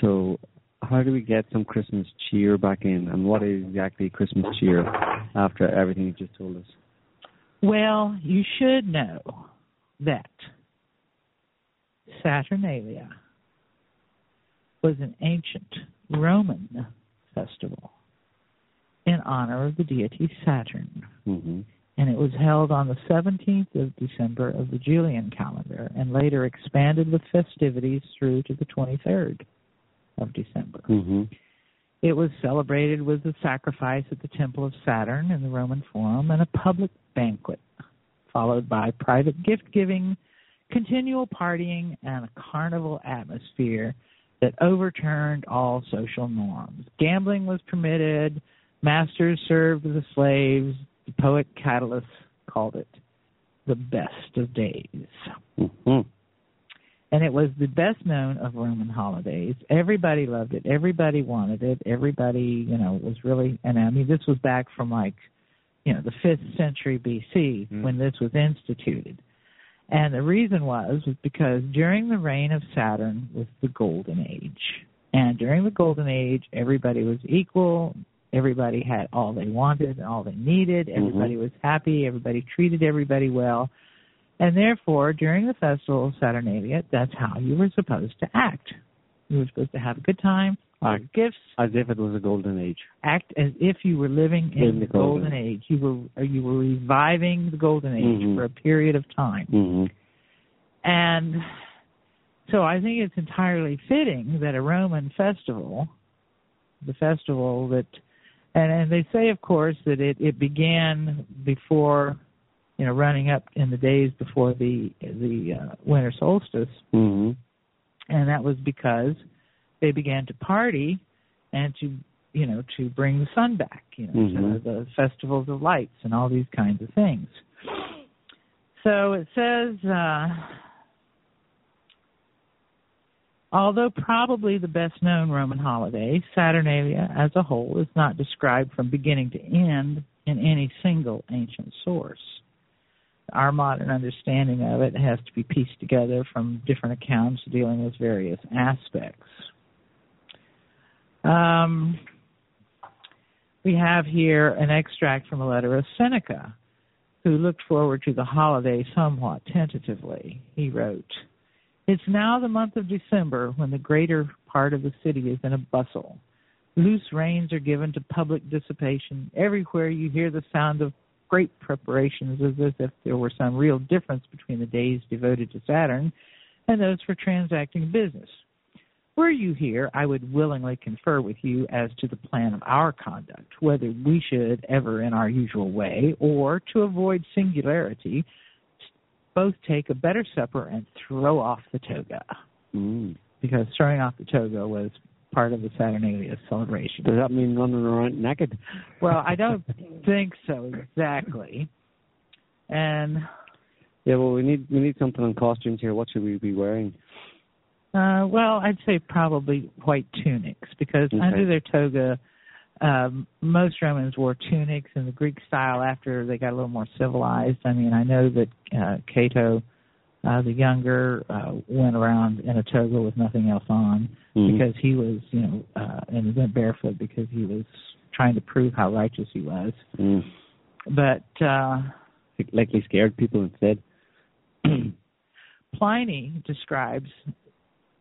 So how do we get some Christmas cheer back in, and what is exactly Christmas cheer after everything you just told us? Well, you should know that Saturnalia was an ancient Roman festival in honor of the deity Saturn. Mm-hmm. And it was held on the 17th of December of the Julian calendar, and later expanded the festivities through to the 23rd of December. Mm-hmm. It was celebrated with the sacrifice at the Temple of Saturn in the Roman Forum and a public banquet, followed by private gift-giving, continual partying, and a carnival atmosphere that overturned all social norms. Gambling was permitted, masters served the slaves. The poet Catullus called it the best of days. Mm-hmm. And it was the best known of Roman holidays. Everybody loved it. Everybody wanted it. Everybody, you know, was really, and I mean, this was back from like, you know, the 5th century B.C. Mm-hmm. when this was instituted. And the reason was because during the reign of Saturn was the Golden Age. And during the Golden Age, everybody was equal. Everybody had all they wanted and all they needed. Everybody mm-hmm. was happy. Everybody treated everybody well. And therefore, during the festival of Saturnalia, that's how you were supposed to act. You were supposed to have a good time, act gifts. As if it was a golden age. Act as if you were living in the golden age. You were reviving the golden age mm-hmm. for a period of time. Mm-hmm. And so I think it's entirely fitting that a Roman festival, the festival that... And they say, of course, that it began before, you know, running up in the days before the winter solstice. Mm-hmm. And that was because they began to party and to, you know, to bring the sun back, you know, mm-hmm. to the festivals of lights and all these kinds of things. So it says, although probably the best-known Roman holiday, Saturnalia as a whole is not described from beginning to end in any single ancient source. Our modern understanding of it has to be pieced together from different accounts dealing with various aspects. We have here an extract from a letter of Seneca, who looked forward to the holiday somewhat tentatively. He wrote, "It's now the month of December when the greater part of the city is in a bustle. Loose reins are given to public dissipation. Everywhere you hear the sound of great preparations, as if there were some real difference between the days devoted to Saturn and those for transacting business. Were you here, I would willingly confer with you as to the plan of our conduct, whether we should ever in our usual way, or to avoid singularity, both take a better supper and throw off the toga." Because throwing off the toga was part of the Saturnalia celebration. Does that mean running around naked? Well, I don't think so exactly. And yeah, well, we need something on costumes here. What should we be wearing? Well, I'd say probably white tunics, because okay. under their toga, most Romans wore tunics in the Greek style after they got a little more civilized. I mean, I know that Cato the Younger went around in a toga with nothing else on mm-hmm. because he was, you know, and went barefoot because he was trying to prove how righteous he was. Mm. But like he scared people instead. Pliny describes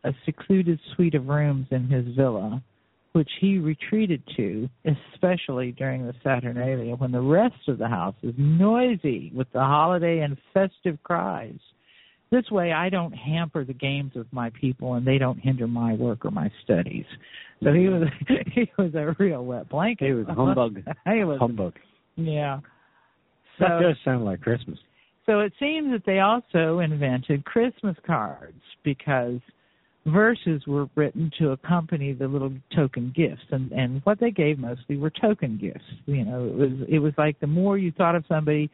a secluded suite of rooms in his villa, which he retreated to, especially during the Saturnalia, when the rest of the house is noisy with the holiday and festive cries. This way I don't hamper the games of my people, and they don't hinder my work or my studies. So he was a real wet blanket. He was a humbug. Humbug. Yeah. So, that does sound like Christmas. So it seems that they also invented Christmas cards, because verses were written to accompany the little token gifts, and what they gave mostly were token gifts. You know, it was like the more you thought of somebody,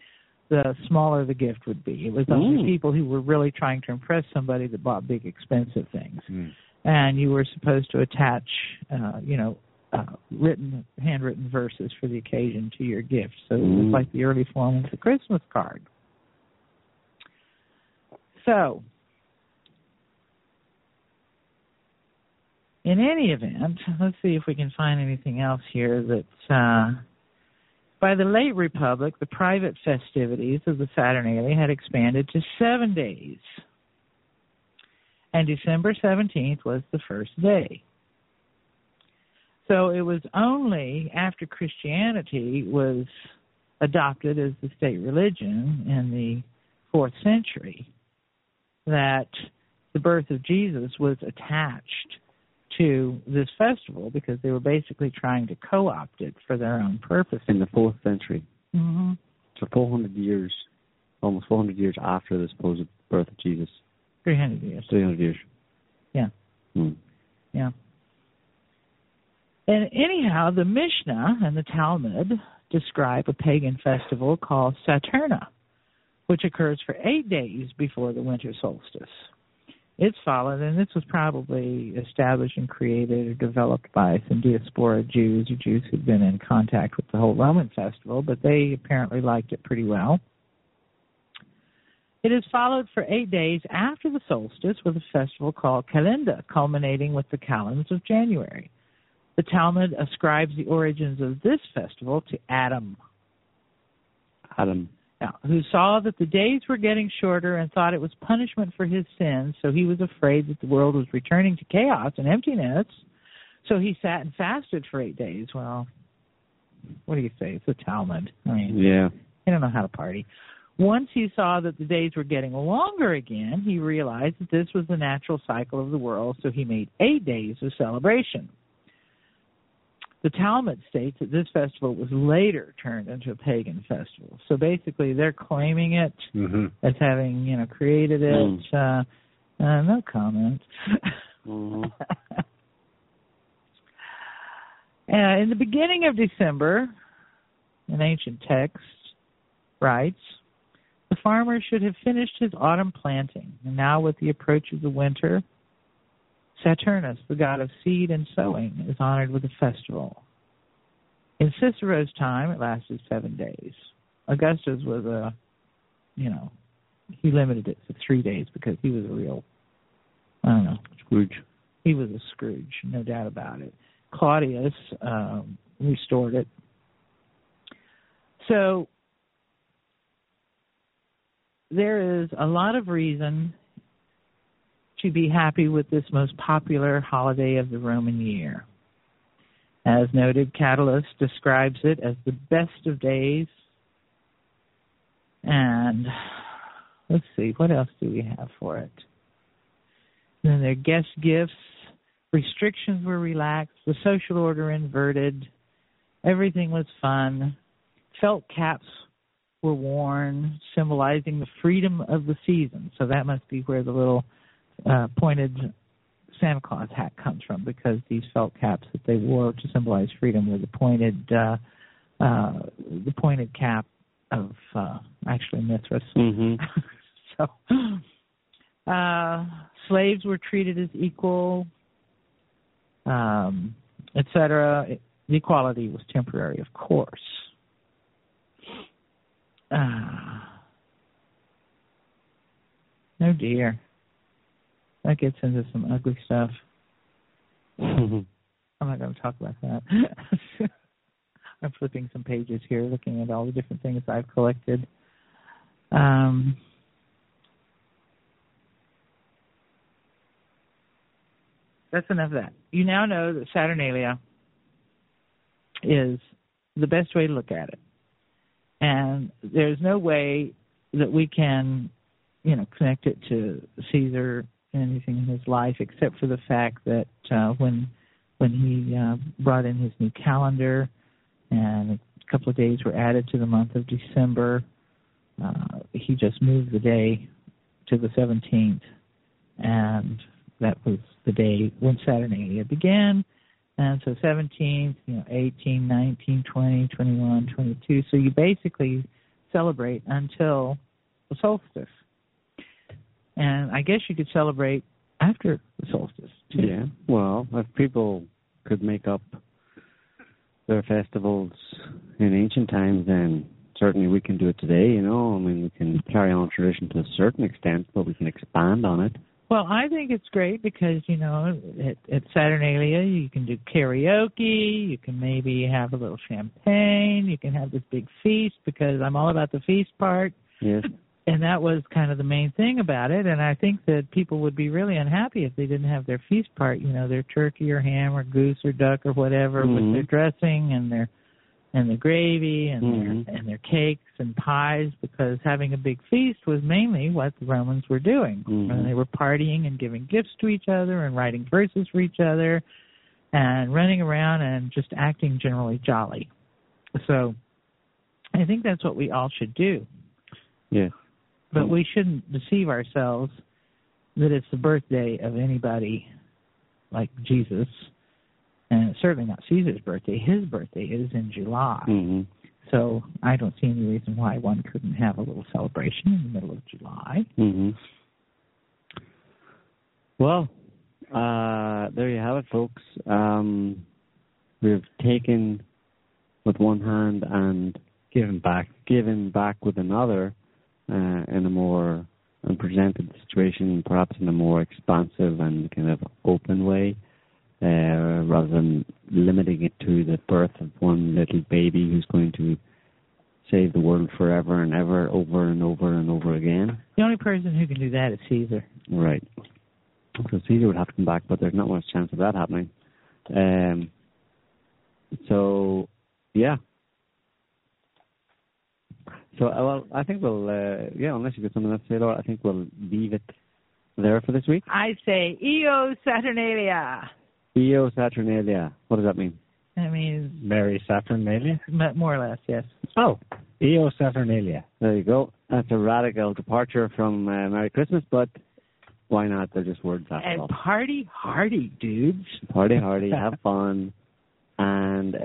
the smaller the gift would be. It was only people who were really trying to impress somebody that bought big, expensive things. and you were supposed to attach, handwritten verses for the occasion to your gift. So it was like the early form of the Christmas card. So, in any event, let's see if we can find anything else here that's... By the late Republic, the private festivities of the Saturnalia had expanded to 7 days, and December 17th was the first day. So it was only after Christianity was adopted as the state religion in the 4th century that the birth of Jesus was attached to this festival, because they were basically trying to co-opt it for their own purpose. In the 4th century. Mm-hmm. So 400 years, almost 400 years after the supposed birth of Jesus. 300 years. 300 years. Yeah. Mm. Yeah. And anyhow, the Mishnah and the Talmud describe a pagan festival called Saturna, which occurs for 8 days before the winter solstice. It's followed, and this was probably established and created or developed by some diaspora Jews, or Jews who'd been in contact with the whole Roman festival, but they apparently liked it pretty well. It is followed for 8 days after the solstice with a festival called Kalenda, culminating with the Kalends of January. The Talmud ascribes the origins of this festival to Adam. Adam. Who saw that the days were getting shorter and thought it was punishment for his sins, so he was afraid that the world was returning to chaos and emptiness, so he sat and fasted for 8 days. Well, what do you say? It's a Talmud. I mean, yeah. They don't know how to party. Once he saw that the days were getting longer again, he realized that this was the natural cycle of the world, so he made 8 days of celebration. The Talmud states that this festival was later turned into a pagan festival. So basically, they're claiming it as having, created it. No comment. In the beginning of December, an ancient text writes, the farmer should have finished his autumn planting, and now with the approach of the winter, Saturnus, the god of seed and sowing, is honored with a festival. In Cicero's time, it lasted 7 days. Augustus was he limited it to 3 days because he was a real, Scrooge. He was a Scrooge, no doubt about it. Claudius restored it. So there is a lot of reason to be happy with this most popular holiday of the Roman year. As noted, Catullus describes it as the best of days. And let's see, what else do we have for it? Then there are guest gifts, restrictions were relaxed, the social order inverted, everything was fun, felt caps were worn, symbolizing the freedom of the season. So that must be where the little pointed Santa Claus hat comes from, because these felt caps that they wore to symbolize freedom were the pointed cap of actually Mithras. Mm-hmm. So slaves were treated as equal, etc. The equality was temporary, of course. Oh dear. That gets into some ugly stuff. I'm not going to talk about that. I'm flipping some pages here, looking at all the different things I've collected. That's enough of that. You now know that Saturnalia is the best way to look at it. And there's no way that we can, connect it to Caesar, anything in his life, except for the fact that when he brought in his new calendar and a couple of days were added to the month of December, he just moved the day to the 17th, and that was the day when Saturnalia began. And so 17th, 18, 19, 20, 21, 22. So you basically celebrate until the solstice. And I guess you could celebrate after the solstice, Yeah, well, if people could make up their festivals in ancient times, then certainly we can do it today, you know. I mean, we can carry on tradition to a certain extent, but we can expand on it. Well, I think it's great because, you know, at Saturnalia you can do karaoke, you can maybe have a little champagne, you can have this big feast because I'm all about the feast part. Yes. And that was kind of the main thing about it, and I think that people would be really unhappy if they didn't have their feast part, you know, their turkey or ham or goose or duck or whatever with their dressing and their gravy and their cakes and pies, because having a big feast was mainly what the Romans were doing. And they were partying and giving gifts to each other and writing verses for each other and running around and just acting generally jolly. So I think that's what we all should do. Yes. But we shouldn't deceive ourselves that it's the birthday of anybody like Jesus, and it's certainly not Caesar's birthday. His birthday is in July. So I don't see any reason why one couldn't have a little celebration in the middle of July. Well, there you have it, folks. We've taken with one hand and given back with another. And presented the situation perhaps in a more expansive and kind of open way, rather than limiting it to the birth of one little baby who's going to save the world forever and ever, over and over and over again. The only person who can do that is Caesar. Right. So Caesar would have to come back, but there's not much chance of that happening. Yeah. So, well, I think we'll, unless you've got something else to say, Laura, I think we'll leave it there for this week. I say, Eo Saturnalia. Eo Saturnalia. What does that mean? That means... Merry Saturnalia? More or less, yes. Oh, Eo Saturnalia. There you go. That's a radical departure from Merry Christmas, but why not? They're just words after all. And party hardy, dudes. Party hardy, have fun, and,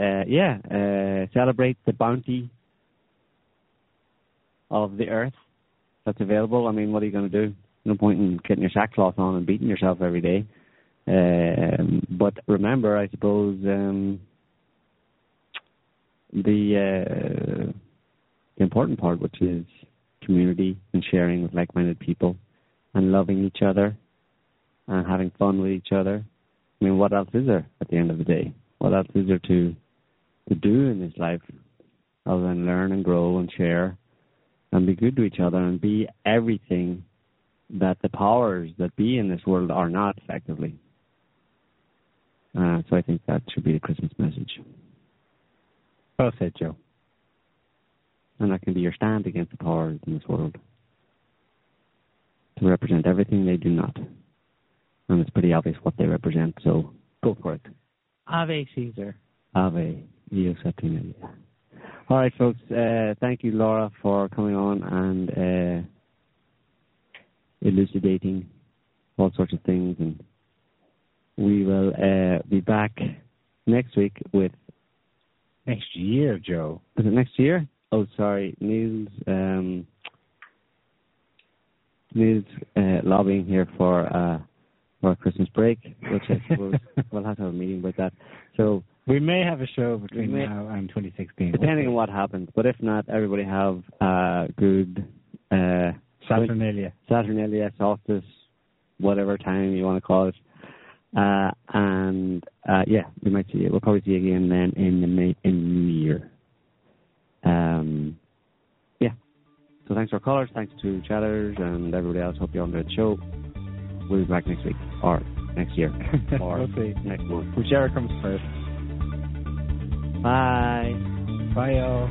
celebrate the bounty of the earth that's available. I mean, what are you going to do? No point in getting your sackcloth on and beating yourself every day. But remember, I suppose, the important part, which is community and sharing with like-minded people and loving each other and having fun with each other. I mean, what else is there at the end of the day? What else is there to do in this life other than learn and grow and share and be good to each other and be everything that the powers that be in this world are not, effectively. So I think that should be the Christmas message. Well said, Joe. And that can be your stand against the powers in this world, to represent everything they do not. And it's pretty obvious what they represent, so go for it. Ave Caesar. Ave, Eo Saturnalia. All right, folks, thank you, Laura, for coming on and elucidating all sorts of things. And we will be back next week with... Next year, Joe. Is it next year? Oh, sorry. Neil's lobbying here for a Christmas break, which I suppose we'll have to have a meeting about that. So... We may have a show between now and 2016. Depending on what happens. But if not, everybody have a good... Saturnalia, solstice, whatever time you want to call it. We might see it. We'll probably see you again then in the new year. So thanks to our callers, thanks to chatters and everybody else. Hope you enjoyed the show. We'll be back next week or next year or we'll see. Next month. Whichever comes first. Bye. Bye, y'all.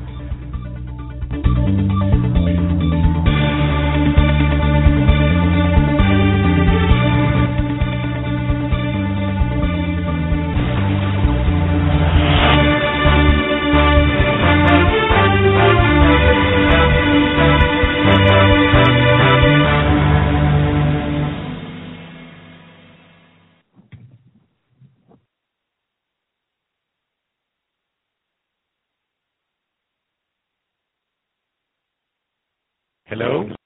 Hello?